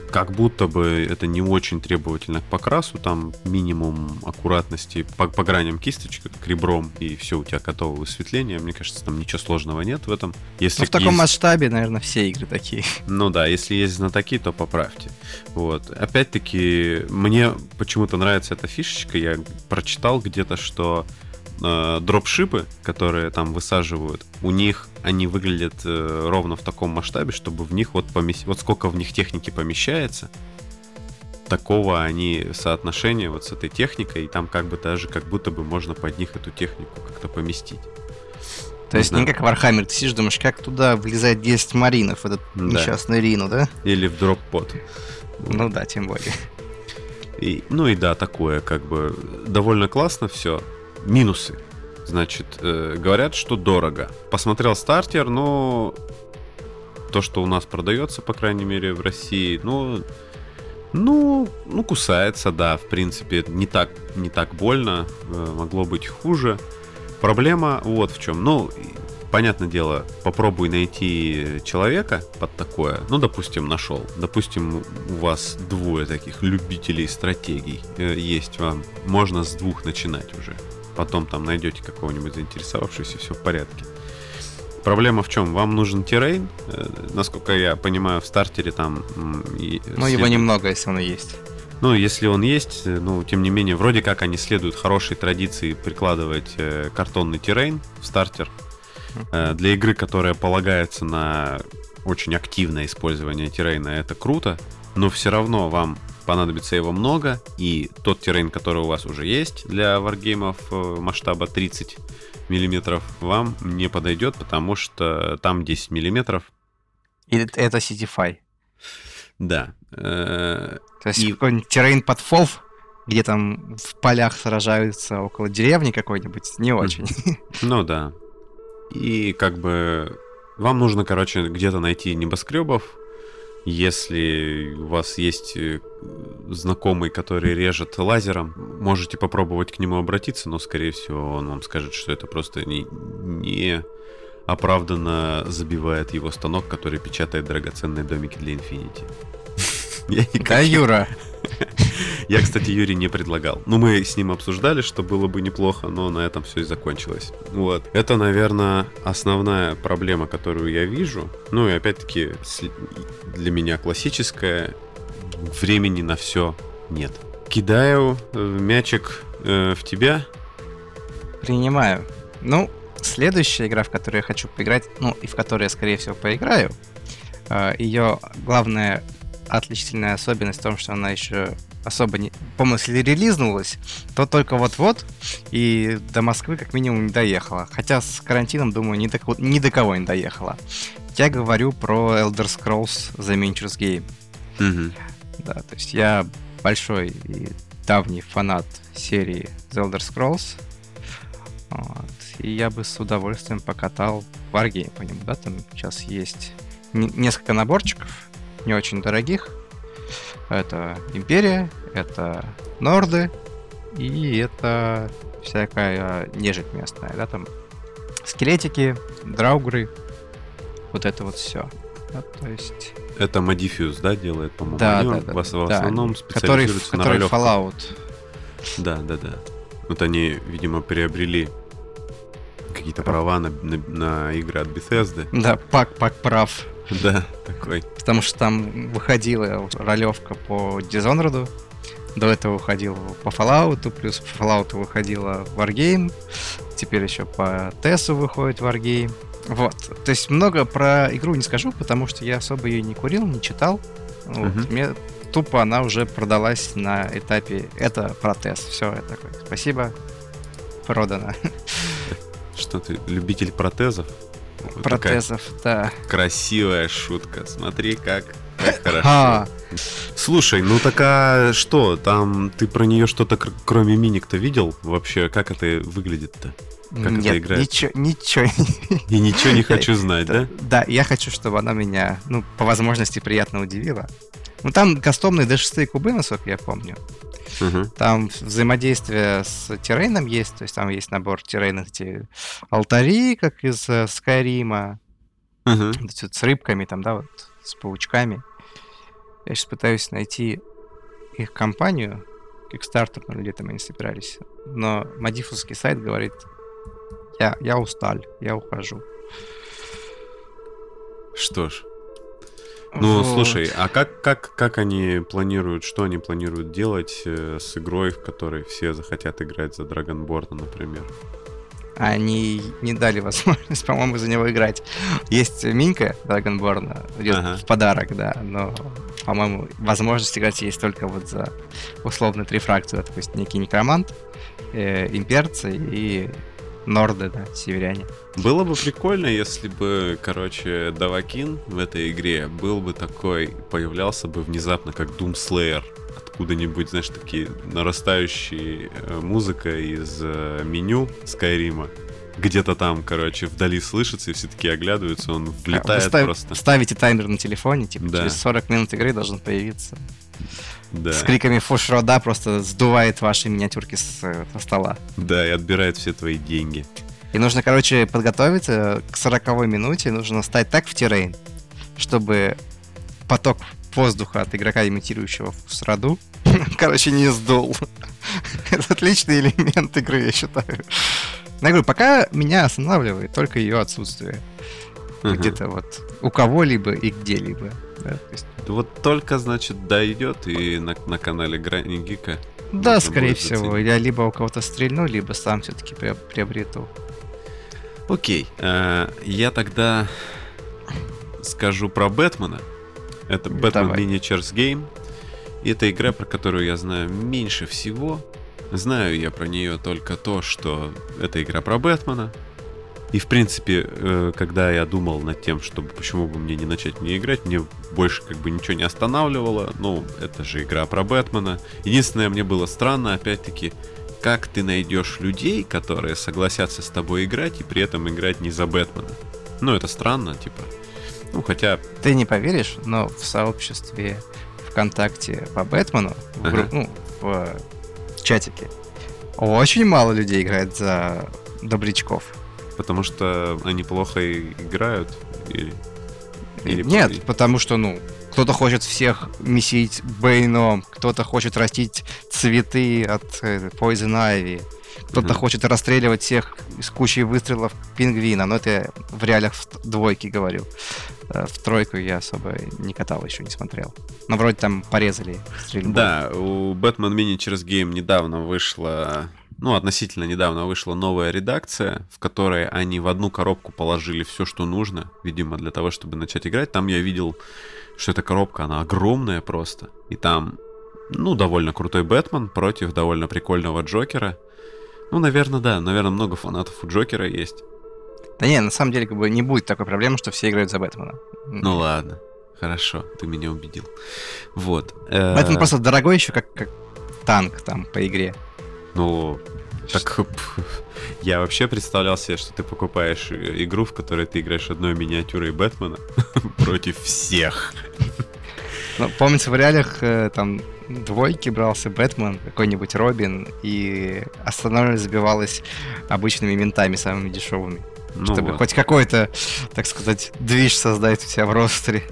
как будто бы это не очень требовательно к покрасу, там минимум аккуратности по, по граням кисточки, к ребром, и все, у тебя готово высветление, мне кажется, там ничего сложного нет в этом. Если ну, в таком есть... масштабе, наверное, все игры такие. Ну да, если есть знатоки, то поправьте. Вот. Опять-таки, мне почему-то нравится эта фишечка, я прочитал где-то, что э, дропшипы, которые там высаживают, у них они выглядят э, ровно в таком масштабе, чтобы в них вот, помес... вот сколько в них техники помещается, такого они соотношения вот с этой техникой, и там как бы даже как будто бы можно под них эту технику как-то поместить. То есть не как Вархаммер, ты сидишь, думаешь, как туда влезает десять маринов в этот да. несчастный Рину, да? Или в дроп-под. Ну да, тем более. И, ну и да, такое как бы довольно классно все. Минусы. Значит, э, говорят, что дорого. Посмотрел стартер, но то, что у нас продается, по крайней мере, в России, ну, ну, ну кусается, да, в принципе, не так, не так больно, э, могло быть хуже. Проблема вот в чем. Ну, понятное дело, попробуй найти человека под такое. Ну, допустим, нашел. Допустим, у вас двое таких любителей стратегий э, есть вам. Можно с двух начинать уже. Потом там найдете какого-нибудь заинтересовавшегося, все в порядке. Проблема в чем? Вам нужен террейн. Насколько я понимаю, в стартере там... Ну, его немного, если он есть. Ну, если он есть, ну, тем не менее, вроде как они следуют хорошей традиции прикладывать картонный террейн в стартер. Для игры, которая полагается на очень активное использование террейна, это круто, но все равно вам... понадобится его много, и тот террейн, который у вас уже есть для варгеймов масштаба тридцать миллиметров, вам не подойдет, потому что там десять миллиметров. И это Cityfy. Да. То есть и... какой-нибудь террейн под Фолф, где там в полях сражаются около деревни какой-нибудь, не очень. Ну да. И как бы вам нужно, короче, где-то найти небоскребов. Если у вас есть знакомый, который режет лазером, можете попробовать к нему обратиться, но, скорее всего, он вам скажет, что это просто не, не оправданно забивает его станок, который печатает драгоценные домики для Infinity. Да, Юра! Я, кстати, Юре не предлагал. Ну, мы с ним обсуждали, что было бы неплохо, но на этом все и закончилось. Вот. Это, наверное, основная проблема, которую я вижу. Ну, и опять-таки, для меня классическая. Времени на все нет. Кидаю мячик э, в тебя. Принимаю. Ну, следующая игра, в которую я хочу поиграть, ну, и в которую я, скорее всего, поиграю, э, ее главная отличительная особенность в том, что она еще особо не, по-моему, если релизнулась, то только вот-вот и до Москвы как минимум не доехала. Хотя с карантином, думаю, ни до, ни до кого не доехала. Я говорю про Elder Scrolls: The Miniatures Game. Mm-hmm. Да, то есть я большой и давний фанат серии The Elder Scrolls. Вот, и я бы с удовольствием покатал Wargame по нему. Да, там сейчас есть н- несколько наборчиков. Не очень дорогих. Это Империя, это Норды и это всякая нежить местная, да, там скелетики, драугры, вот это вот все. Да, то есть... Это Модифиус, да, делает, по-моему, да, они да, да, в, да, в основном да. специализируются который, на который ролевку. Fallout. Да, да, да. Вот они, видимо, приобрели какие-то Прав. права на, на, на игры от Bethesda. Да, пак-пак прав. Да, такой. Потому что там выходила ролевка по Dishonored, до этого выходила по Fallout, плюс по Fallout выходила Wargame, теперь еще по Тесу выходит Wargame. Вот. То есть много про игру не скажу, потому что я особо ее не курил, не читал. Вот. Uh-huh. Мне тупо она уже продалась на этапе «это про Тес». Все, я такой, спасибо, продано. Что ты, любитель протезов? протезов, да. Красивая шутка. Смотри, как, как хорошо. А. Слушай, ну такая что? Там ты про нее что-то, кр- кроме миник-то, видел? Вообще, как это выглядит-то? Как Нет, это играет? Ничего, ничего. И ничего не хочу знать, да? Да, я хочу, чтобы она меня, ну, по возможности, приятно удивила. Ну, там кастомные дэ шесть кубы, насколько я помню. Угу. Там взаимодействие с террейном есть, то есть там есть набор террейных, где алтари, как из э, Скайрима, угу. вот с рыбками, там, да, вот, с паучками. Я сейчас пытаюсь найти их компанию, Kickstarter, ну, летом они собирались, но модифовский сайт говорит, я, я устал, я ухожу. Что ж. Ну, вот. Слушай, а как, как, как они планируют, что они планируют делать с игрой, в которой все захотят играть за Драгонборна, например? Они не дали возможность, по-моему, за него играть. Есть минька Драгонборна, идет ага. в подарок, да, но, по-моему, возможность играть есть только вот за условную трифракцию, то есть некий некромант, э, имперцы и... Норды, да, северяне. Было бы прикольно, если бы, короче, Давакин в этой игре был бы такой, появлялся бы внезапно как Doomslayer, откуда-нибудь, знаешь, такие нарастающие музыка из меню Скайрима. Где-то там, короче, вдали слышится, и все таки оглядываются, он влетает да, просто. Ставите таймер на телефоне, типа, да. через сорок минут игры должен появиться. Да. С криками «Фош рода» просто сдувает ваши миниатюрки со стола. Да, и отбирает все твои деньги. И нужно, короче, подготовиться к сороковой минуте, нужно стать так в террейн, чтобы поток воздуха от игрока, имитирующего фосроду, короче, не сдул. Это отличный элемент игры, я считаю. Я говорю, пока меня останавливает только ее отсутствие. Uh-huh. Где-то вот у кого-либо и где-либо. Да, то есть... Вот только, значит, дойдет и на, на канале Грани Гика. Да, скорее всего. Я либо у кого-то стрельну, либо сам все-таки приобрету. Окей. Э, я тогда скажу про Бэтмена. Это Batman: the miniatures game. Это игра, про которую я знаю меньше всего. Знаю я про нее только то, что это игра про Бэтмена. И, в принципе, когда я думал над тем, чтобы почему бы мне не начать в нее играть, мне больше как бы ничего не останавливало. Ну, это же игра про Бэтмена. Единственное, мне было странно, опять-таки, как ты найдешь людей, которые согласятся с тобой играть и при этом играть не за Бэтмена. Ну, это странно, типа. Ну, хотя... Ты не поверишь, но в сообществе ВКонтакте по Бэтмену, в групп... ага. ну, в... чатике. Очень мало людей играет за добрячков. Потому что они плохо играют? Или, или Нет, по- потому что, ну, кто-то хочет всех месить Бэйном, кто-то хочет растить цветы от э, Poison Ivy, кто-то uh-huh. хочет расстреливать всех с кучей выстрелов пингвина. Но это я в реалиях в двойке говорю. В тройку я особо не катал, еще не смотрел. Но вроде там порезали стрельбу. Да, у Batman Miniatures Game недавно вышла, ну, относительно недавно вышла новая редакция, в которой они в одну коробку положили все, что нужно, видимо, для того, чтобы начать играть. Там я видел, что эта коробка, она огромная просто. И там, ну, довольно крутой Бэтмен против довольно прикольного Джокера. Ну, наверное, да. Наверное, много фанатов у Джокера есть. Да не, на самом деле, как бы не будет такой проблемы, что все играют за Бэтмена. Ну ладно, хорошо, ты меня убедил. Вот. Бэтмен просто дорогой еще, как, как танк там по игре. Ну, так я вообще представлял себе, что ты покупаешь игру, в которой ты играешь одной миниатюрой Бэтмена против всех. Ну, помните, в реалиях там двойки брался Бэтмен, какой-нибудь Робин, и останавливалась, забивалась обычными ментами, самыми дешевыми. Ну чтобы вот. Хоть какой-то, так сказать, движ создать у себя в ростере.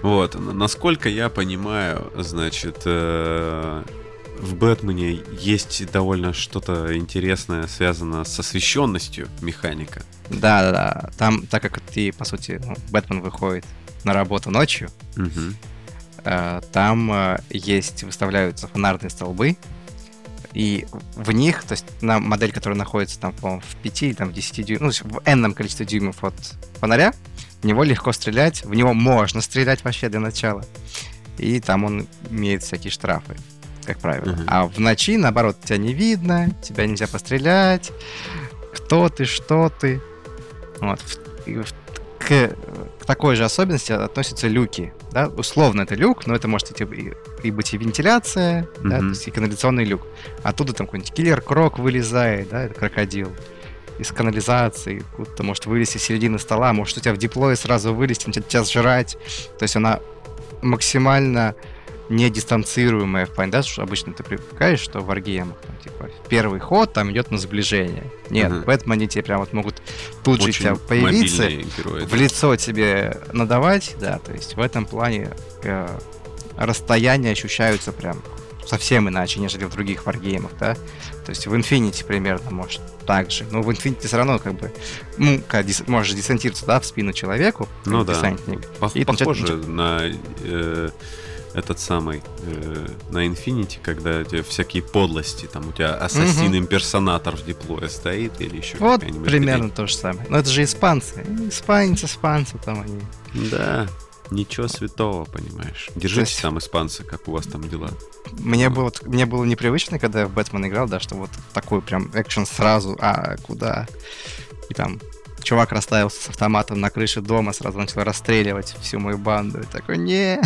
Вот, насколько я понимаю, значит, э- в Бэтмене есть довольно что-то интересное, связанное с освещенностью механика. Да-да-да, там, так как ты, по сути, ну, Бэтмен выходит на работу ночью, угу. э- там э- есть, выставляются фонарные столбы, и в них, то есть на модель, которая находится там, по-моему, в пяти, там, в десяти дюймов, ну, в энном количестве дюймов от фонаря, в него легко стрелять, в него можно стрелять вообще для начала. И там он имеет всякие штрафы, как правило. Uh-huh. А в ночи, наоборот, тебя не видно, тебя нельзя пострелять, кто ты, что ты. Вот. И в к, к такой же особенности относятся люки. Да? Условно это люк, но это может и, и быть и вентиляция, mm-hmm. да? То есть и канализационный люк. Оттуда там какой-нибудь киллер-крок вылезает, да, это крокодил. Из канализации, куда-то может вылезти из середины стола, может у тебя в диплое сразу вылезти, начать тебя сжирать. То есть она максимально недистанцируемая в плане, да, что обычно ты привыкаешь, что в варгеймах, там, типа, первый ход там идет на сближение. Нет, угу. в этом они тебе прям вот могут тут очень же тебя появиться, герои, в лицо тебе надавать, да, то есть в этом плане э, расстояния ощущаются прям совсем иначе, нежели в других варгеймах, да. То есть в Infinity примерно может так же. Но в Infinity все равно как бы... Ну, дис- можешь десантироваться, да, в спину человеку, ну, да. десантник. По- и похоже начать... на э, этот самый... Э, на Infinity, когда у тебя всякие подлости, там у тебя ассасин-имперсонатор в диплое стоит или еще вот какая-нибудь... Вот примерно то же самое. Но это же испанцы. Испанцы, испанцы там они. Да. Ничего святого, понимаешь. Держитесь есть... там, испанцы, как у вас там дела. Мне, ну. было, мне было непривычно, когда я в Бэтмен играл, да, что вот такой прям экшен сразу, а куда? И там чувак расставился с автоматом на крыше дома, сразу начал расстреливать всю мою банду. И такой, не.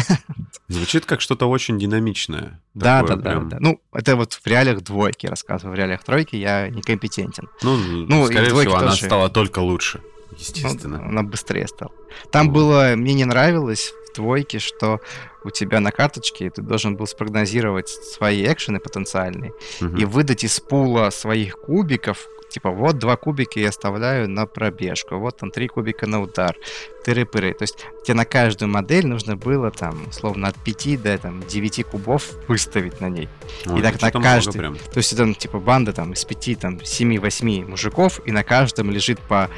Звучит как что-то очень динамичное. Да, да, прям... да, да. Ну, это вот в реалиях двойки, рассказываю, в реалиях тройки я некомпетентен. Ну, ну скорее всего, тоже... она стала только лучше. Естественно. Ну, она быстрее стала. Там вот. Было, мне не нравилось в двойке, что у тебя на карточке ты должен был спрогнозировать свои экшены потенциальные угу. и выдать из пула своих кубиков, типа вот два кубика я оставляю на пробежку, вот там три кубика на удар, тыры-пыры. То есть тебе на каждую модель нужно было там условно от пяти до там, девяти кубов выставить на ней. Ой, и так на каждой. То есть это типа банда там из пяти, там семи-восьми мужиков, и на каждом лежит по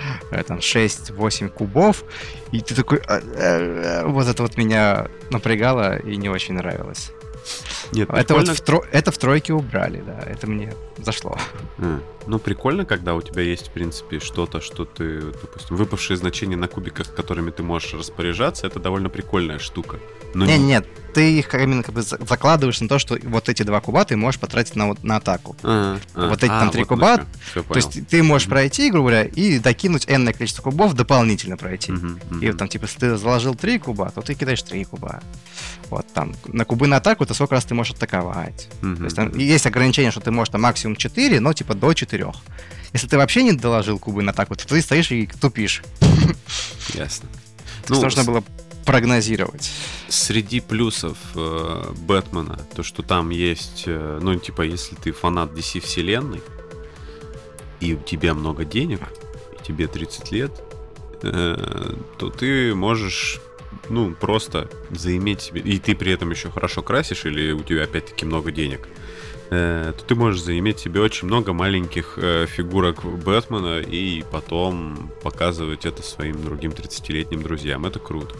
там шесть-восемь кубов, и ты такой, вот это вот меня напрягало и не очень нравилось. Нет, это, вот в тро... это в тройке убрали, да, это мне зашло. А, ну, прикольно, когда у тебя есть, в принципе, что-то, что ты, допустим, выпавшие значения на кубиках, которыми ты можешь распоряжаться, это довольно прикольная штука. Но нет, не... нет, ты их именно как бы закладываешь на то, что вот эти два куба ты можешь потратить на, на атаку. А, а, вот эти а, там три вот куба, то есть ты можешь mm-hmm. пройти, грубо говоря, и докинуть энное количество кубов, дополнительно пройти. Mm-hmm, mm-hmm. И там, типа, если ты заложил три куба, то ты кидаешь три куба. Вот там, на кубы на атаку, то сколько раз ты можешь атаковать. Mm-hmm. То есть, там, есть ограничение, что ты можешь там, максимум четыре, но типа до четырех. Если ты вообще не доложил кубы на атаку, то ты стоишь и тупишь. Ясно. То есть ну, нужно с... было прогнозировать. Среди плюсов э, Бэтмена, то что там есть, э, ну типа если ты фанат ди си вселенной, и у тебя много денег, и тебе тридцать лет, э, то ты можешь... Ну, просто заиметь себе... И ты при этом еще хорошо красишь, или у тебя опять-таки много денег, э, то ты можешь заиметь себе очень много маленьких э, фигурок Бэтмена и потом показывать это своим другим тридцатилетним друзьям. Это круто.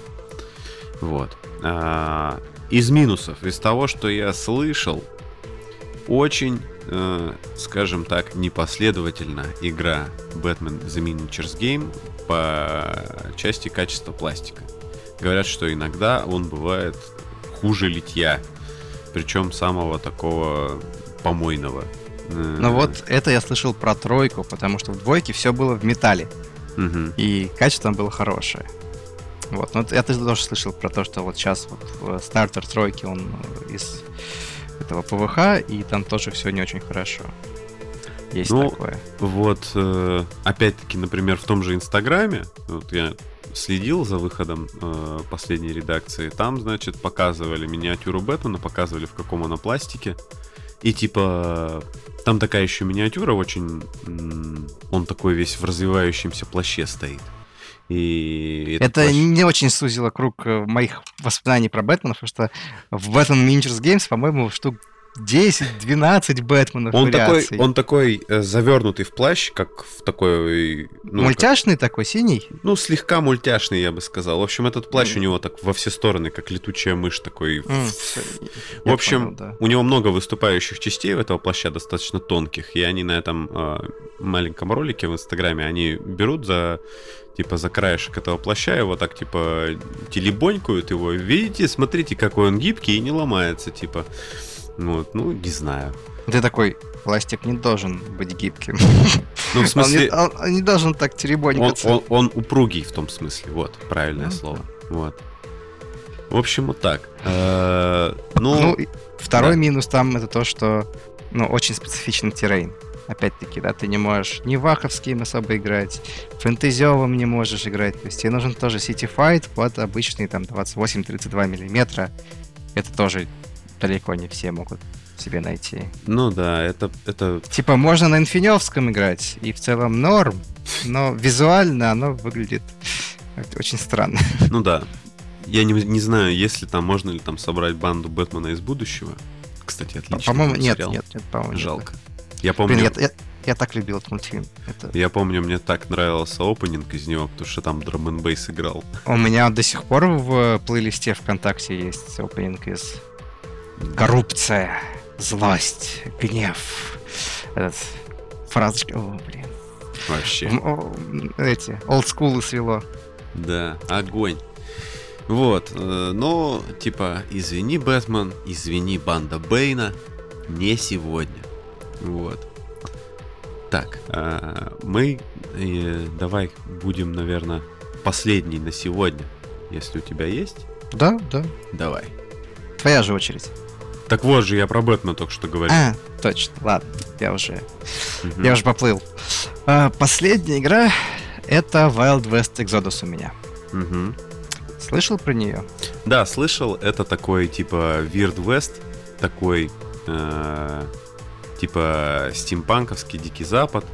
Вот. А, из минусов, из того, что я слышал, очень, э, скажем так, непоследовательна игра Batman: the miniatures game по части качества пластика. Говорят, что иногда он бывает хуже литья, причем самого такого помойного. Ну вот это я слышал про тройку, потому что в двойке все было в металле, угу. и качество там было хорошее. Вот, но я тоже слышал про то, что вот сейчас вот стартер тройки, он из этого пэ вэ ха, и там тоже все не очень хорошо. Есть ну, такое. Вот, опять-таки, например, в том же Инстаграме, вот я... следил за выходом э, последней редакции. Там, значит, показывали миниатюру Бэтмена, показывали, в каком она пластике. И типа там такая еще миниатюра очень... М- он такой весь в развивающемся плаще стоит. И это плащ... не очень сузило круг моих воспоминаний про Бэтмена, потому что в Batman Miniatures Games, по-моему, штук десять-двенадцать Бэтменов он вариаций. Такой, он такой э, завернутый в плащ, как в такой... Ну, мультяшный как, такой, синий? Ну, слегка мультяшный, я бы сказал. В общем, этот плащ mm. у него так во все стороны, как летучая мышь такой. Mm. В общем, понял, да. у него много выступающих частей у этого плаща, достаточно тонких. И они на этом э, маленьком ролике в Инстаграме, они берут за... типа за краешек этого плаща его так типа телебонькают его. Видите, смотрите, какой он гибкий и не ломается, типа. Вот, ну, не знаю. Ты такой, пластик не должен быть гибким. Ну, в смысле... Он не, он не должен так теребонькаться. Он, он, он упругий в том смысле, вот, правильное mm-hmm. слово. Вот. В общем, вот так. Э-э- ну, ну, второй да. минус там это то, что ну, очень специфичный террейн. Опять-таки, да, ты не можешь ни ваховским особо играть, фэнтезиовым не можешь играть. То есть тебе нужен тоже сити-файт под обычные там двадцать восемь тридцать два миллиметра. Это тоже далеко не все могут себе найти. Ну да, это... это... Типа можно на инфиневском играть, и в целом норм, но визуально оно выглядит очень странно. Ну да. Я не, не знаю, если там можно ли там собрать банду Бэтмена из будущего. Кстати, отлично. По-моему, нет, нет, нет, по-моему, жалко. Нет. Я помню. Блин, я, я, я так любил этот мультфильм. Это... Я помню, мне так нравился опенинг из него, потому что там Drum энд Bass играл. У меня до сих пор в плейлисте ВКонтакте есть опенинг из коррупция, злость, гнев. Этот... Фразочка. О, блин. Вообще. Эти олдскулы свело. Да, огонь. Вот, но, типа, извини, Бэтмен, извини, банда Бэйна, не сегодня. Вот. Так, мы давай будем, наверное, последний на сегодня, если у тебя есть. Да, да. Давай. Твоя же очередь. Так вот же, я про Бэтмена только что говорил. А, точно, ладно, я уже, угу. я уже поплыл. Последняя игра — это Wild West Exodus у меня. Угу. Слышал про нее? Да, слышал. Это такой, типа, Weird West, такой, э, типа, стимпанковский Дикий Запад.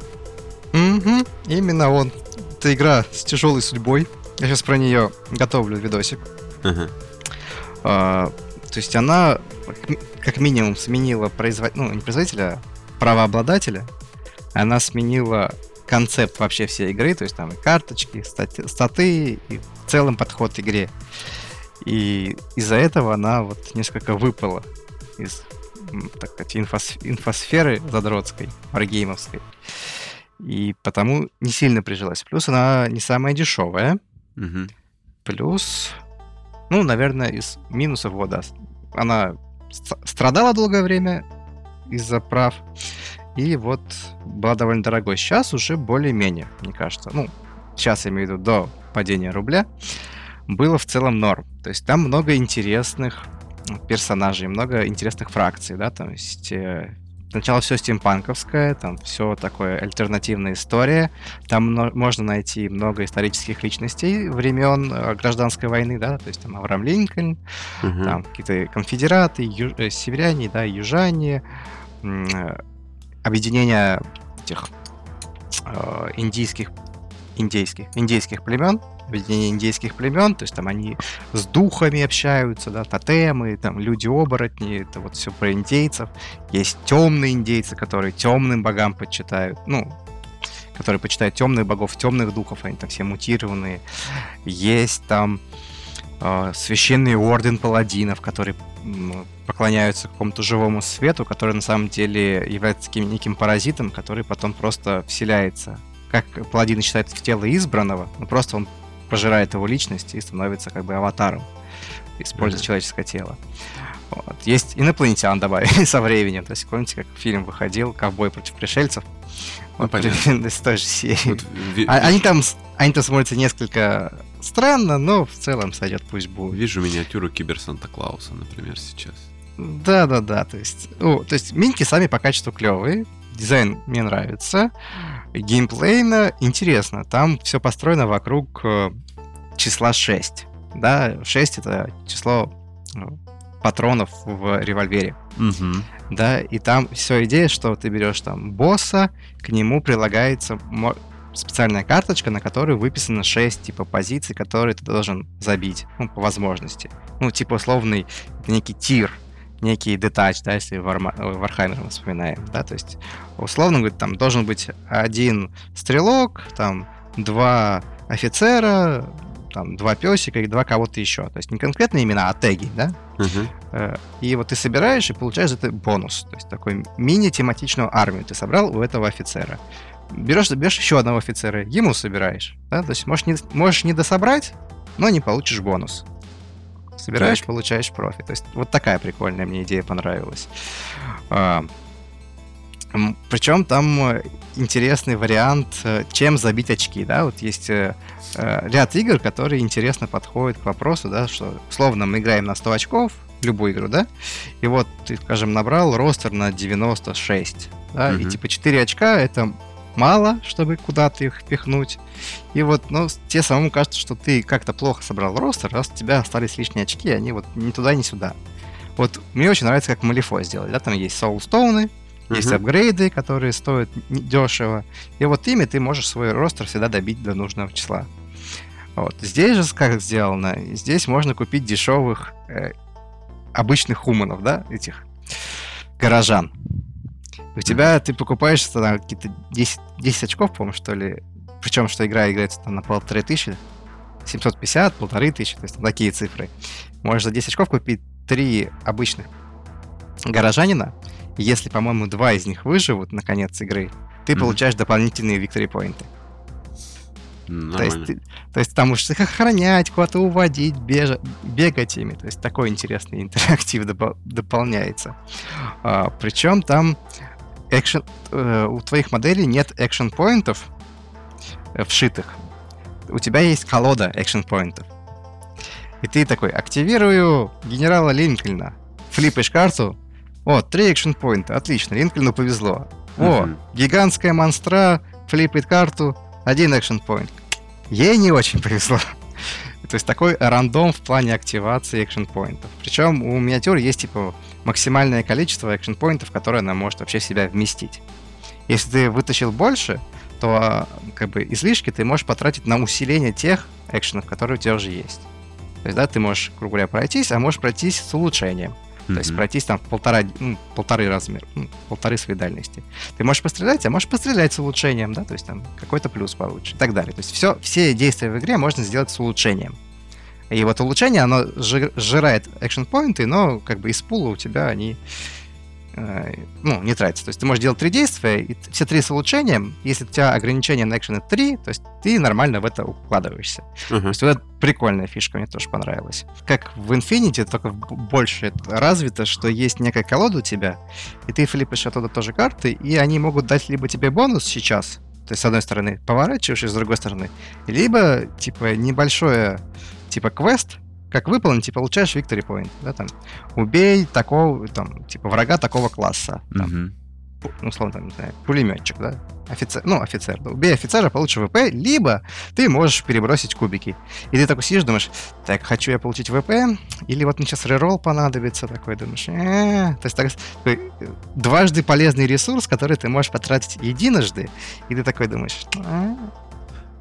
Mm-hmm, именно он. Это игра с тяжелой судьбой. Я сейчас про нее готовлю видосик. Uh-huh. А, то есть она, как минимум, сменила производителя, ну, не производителя, а правообладателя. Она сменила концепт вообще всей игры, то есть там и карточки, и стати- статы, и в целом подход к игре. И из-за этого она вот несколько выпала из, так сказать, инфос- инфосферы задротской, варгеймовской. И потому не сильно прижилась. Плюс она не самая дешевая. Угу. Плюс, ну, наверное, из минусов вот, да, она ст- страдала долгое время из-за прав. И вот была довольно дорогой. Сейчас уже более-менее, мне кажется. Ну, сейчас я имею в виду до падения рубля. Было в целом норм. То есть там много интересных персонажей, много интересных фракций, да. То есть э, сначала все стимпанковское, там все такое альтернативная история. Там но- можно найти много исторических личностей времен э, гражданской войны, да. То есть там Авраам Линкольн, угу. там какие-то конфедераты, ю- э, северяне, да, южане, э, объединение этих э, индийских, индейских, индейских племен, объединение индейских племен, то есть там они с духами общаются, да, тотемы, там люди-оборотни, это вот все про индейцев. Есть темные индейцы, которые темным богам почитают, ну, которые почитают темных богов, темных духов, они там все мутированные. Есть там э, священный орден паладинов, которые поклоняются какому-то живому свету, который на самом деле является таким неким паразитом, который потом просто вселяется. Как паладины считают, в тело избранного, но просто он пожирает его личность и становится как бы аватаром, используя mm-hmm. человеческое тело. Вот. Есть инопланетян, добавили со временем. То есть, помните, как фильм выходил «Ковбой против пришельцев»? Ну, вот, из той же серии. Вот, ви- они, там, они там смотрятся несколько странно, но в целом сойдет, пусть будет. Вижу миниатюру Кибер-Санта-Клауса, например, сейчас. Да-да-да, то есть... О, то есть миньки сами по качеству клевые, дизайн мне нравится, геймплейно интересно. Там все построено вокруг числа шесть. Да, шесть — это число патронов в револьвере. Угу. Да, и там все идея, что ты берешь там босса, к нему прилагается специальная карточка, на которой выписано шесть типа позиций, которые ты должен забить, ну, по возможности. Ну, типа условный некий тир, некий детач, да, если Вархаммер мы вспоминаем, да, то есть условно говорит, там должен быть один стрелок, там два офицера, там, два песика и два кого-то еще. То есть не конкретные имена, а теги, да? Uh-huh. И вот ты собираешь и получаешь за это бонус. То есть такой мини-тематичную армию ты собрал у этого офицера. Берешь, берешь еще одного офицера, ему собираешь. Да? То есть можешь не, можешь не дособрать, но не получишь бонус. Собираешь, так. получаешь профи. То есть вот такая прикольная мне идея понравилась. А, причем там интересный вариант, чем забить очки, да, вот есть а, ряд игр, которые интересно подходят к вопросу, да, что условно мы играем на сто очков, любую игру, да, и вот ты, скажем, набрал ростер на девяносто шесть, да, угу. и типа четыре очка — это мало, чтобы куда-то их впихнуть. И вот, ну, тебе самому кажется, что ты как-то плохо собрал ростер, раз у тебя остались лишние очки, они вот ни туда, ни сюда. Вот мне очень нравится, как Малифо сделали, да, там есть соулстоуны, uh-huh. есть апгрейды, которые стоят дешево, и вот ими ты можешь свой ростер всегда добить до нужного числа. Вот. Здесь же как сделано, здесь можно купить дешевых э, обычных хуманов, да, этих горожан. У тебя ты покупаешь там какие-то десять, десять очков, по-моему, что ли. Причем, что игра играется там на полторы тысячи, семьсот пятьдесят, полторы тысячи, то есть там такие цифры. Можешь за десять очков купить три обычных горожанина. Если, по-моему, два из них выживут на конец игры, ты mm-hmm. получаешь дополнительные виктори-поинты. Mm-hmm. То есть, ты, то есть там можешь их охранять, куда-то уводить, бежать, бегать ими. То есть такой интересный интерактив доп- дополняется. А, причем там... Action, э, у твоих моделей нет экшн-поинтов э, вшитых. У тебя есть колода экшн-поинтов. И ты такой: активирую генерала Линкольна. Флипаешь карту. О, три экшн-поинта. Отлично, Линкольну повезло. О, гигантская монстра флипает карту. Один экшн-поинт. Ей не очень повезло. То есть такой рандом в плане активации экшн-поинтов. Причем у миниатюр есть типа максимальное количество экшн-поинтов, которые она может вообще в себя вместить. Если ты вытащил больше, то как бы излишки ты можешь потратить на усиление тех экшенов, которые у тебя уже есть. То есть, да, ты можешь, грубо говоря, пройтись, а можешь пройтись с улучшением. Mm-hmm. То есть пройтись там в полтора, ну, полторы размер, ну, полторы своей дальности. Ты можешь пострелять, а можешь пострелять с улучшением, да, то есть там какой-то плюс получше и так далее. То есть все, все действия в игре можно сделать с улучшением. И вот улучшение, оно сжирает экшн-поинты, но как бы из пула у тебя они э, ну, не тратятся. То есть ты можешь делать три действия, и все три с улучшением. Если у тебя ограничение на экшены три, то есть ты нормально в это укладываешься. Uh-huh. То есть вот эта прикольная фишка мне тоже понравилась. Как в Infinity, только больше развито, что есть некая колода у тебя, и ты флипаешь оттуда тоже карты, и они могут дать либо тебе бонус сейчас, то есть с одной стороны поворачиваешь, и с другой стороны, либо типа небольшое... типа квест, как выполнить, и получаешь victory point, да, там, убей такого, там, типа, врага такого класса, там, uh-huh. ну, условно, там, не знаю, пулеметчик, да, офицер, ну, офицер, да, убей офицера, получишь ВП, либо ты можешь перебросить кубики, и ты такой сидишь, думаешь, так, хочу я получить ВП, или вот мне сейчас реролл понадобится, такой, думаешь, то есть, такой, дважды полезный ресурс, который ты можешь потратить единожды, и ты такой думаешь,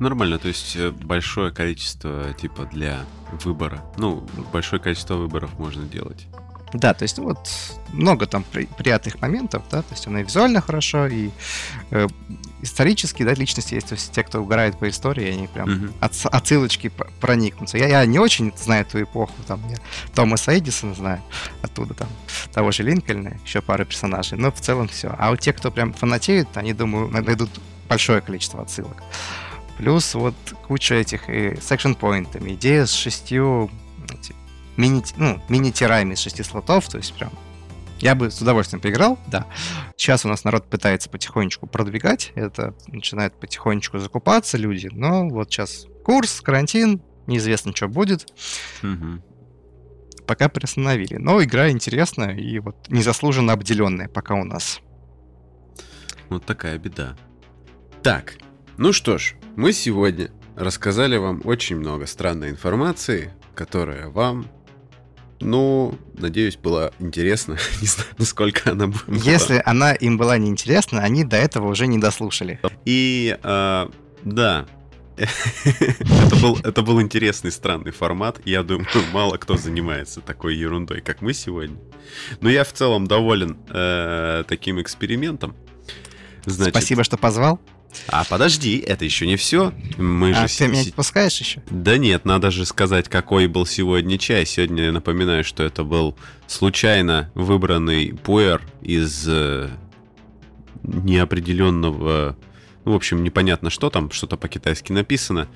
нормально, то есть большое количество типа для выбора. Ну, большое количество выборов можно делать. Да, то есть вот много там при, приятных моментов, да, то есть оно и визуально хорошо, и э, исторически, да, личности есть, то есть те, кто угорает по истории, они прям uh-huh. от, отсылочки проникнутся. Я, я не очень знаю эту эпоху, там, я Томаса Эдисона знаю, оттуда там, того же Линкольна, еще пары персонажей, но в целом все. А у тех, кто прям фанатеют, они, думаю, найдут большое количество отсылок. Плюс вот куча этих и с экшн-поинтами. Идея с шестью эти, мини, ну, мини-тирами из шести слотов. То есть прям я бы с удовольствием поиграл, да. Сейчас у нас народ пытается потихонечку продвигать. Это начинает потихонечку закупаться люди. Но вот сейчас курс, карантин, неизвестно, что будет. Угу. Пока приостановили. Но игра интересная и вот незаслуженно обделенная пока у нас. Вот такая беда. Так, ну что ж. Мы сегодня рассказали вам очень много странной информации, которая вам, ну, надеюсь, была интересна. Не знаю, насколько она была. Если она им была неинтересна, они до этого уже не дослушали. И, э, да, это был, это был интересный, странный формат. Я думаю, мало кто занимается такой ерундой, как мы сегодня. Но я в целом доволен э, таким экспериментом. Значит, спасибо, что позвал. А подожди, это еще не все. Мы а же ты с... меня не отпускаешь еще? Да нет, надо же сказать, какой был сегодня чай. Сегодня я напоминаю, что это был случайно выбранный пуэр из э, неопределенного... Ну, в общем, непонятно что там, что-то по-китайски написано.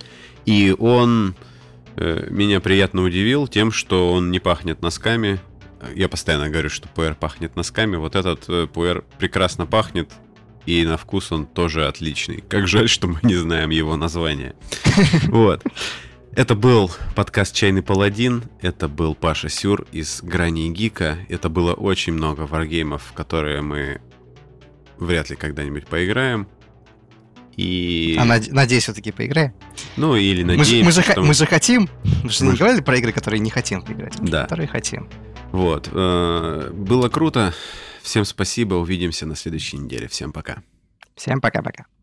И он меня приятно удивил тем, что он не пахнет носками. Я постоянно говорю, что пуэр пахнет носками. Вот этот пуэр прекрасно пахнет, и на вкус он тоже отличный. Как жаль, что мы не знаем его название. Вот. Это был подкаст «Чайный паладин». Это был Паша Сюр из «Грани Гика». Это было очень много варгеймов, в которые мы вряд ли когда-нибудь поиграем. И... А над... надеюсь, все-таки поиграем. Ну, или надеемся. Мы, мы, зах... что... мы же хотим. Мы же мы... не говорили про игры, которые не хотим поиграть. Да. Которые хотим. Вот. Было круто. Всем спасибо. Увидимся на следующей неделе. Всем пока. Всем пока-пока.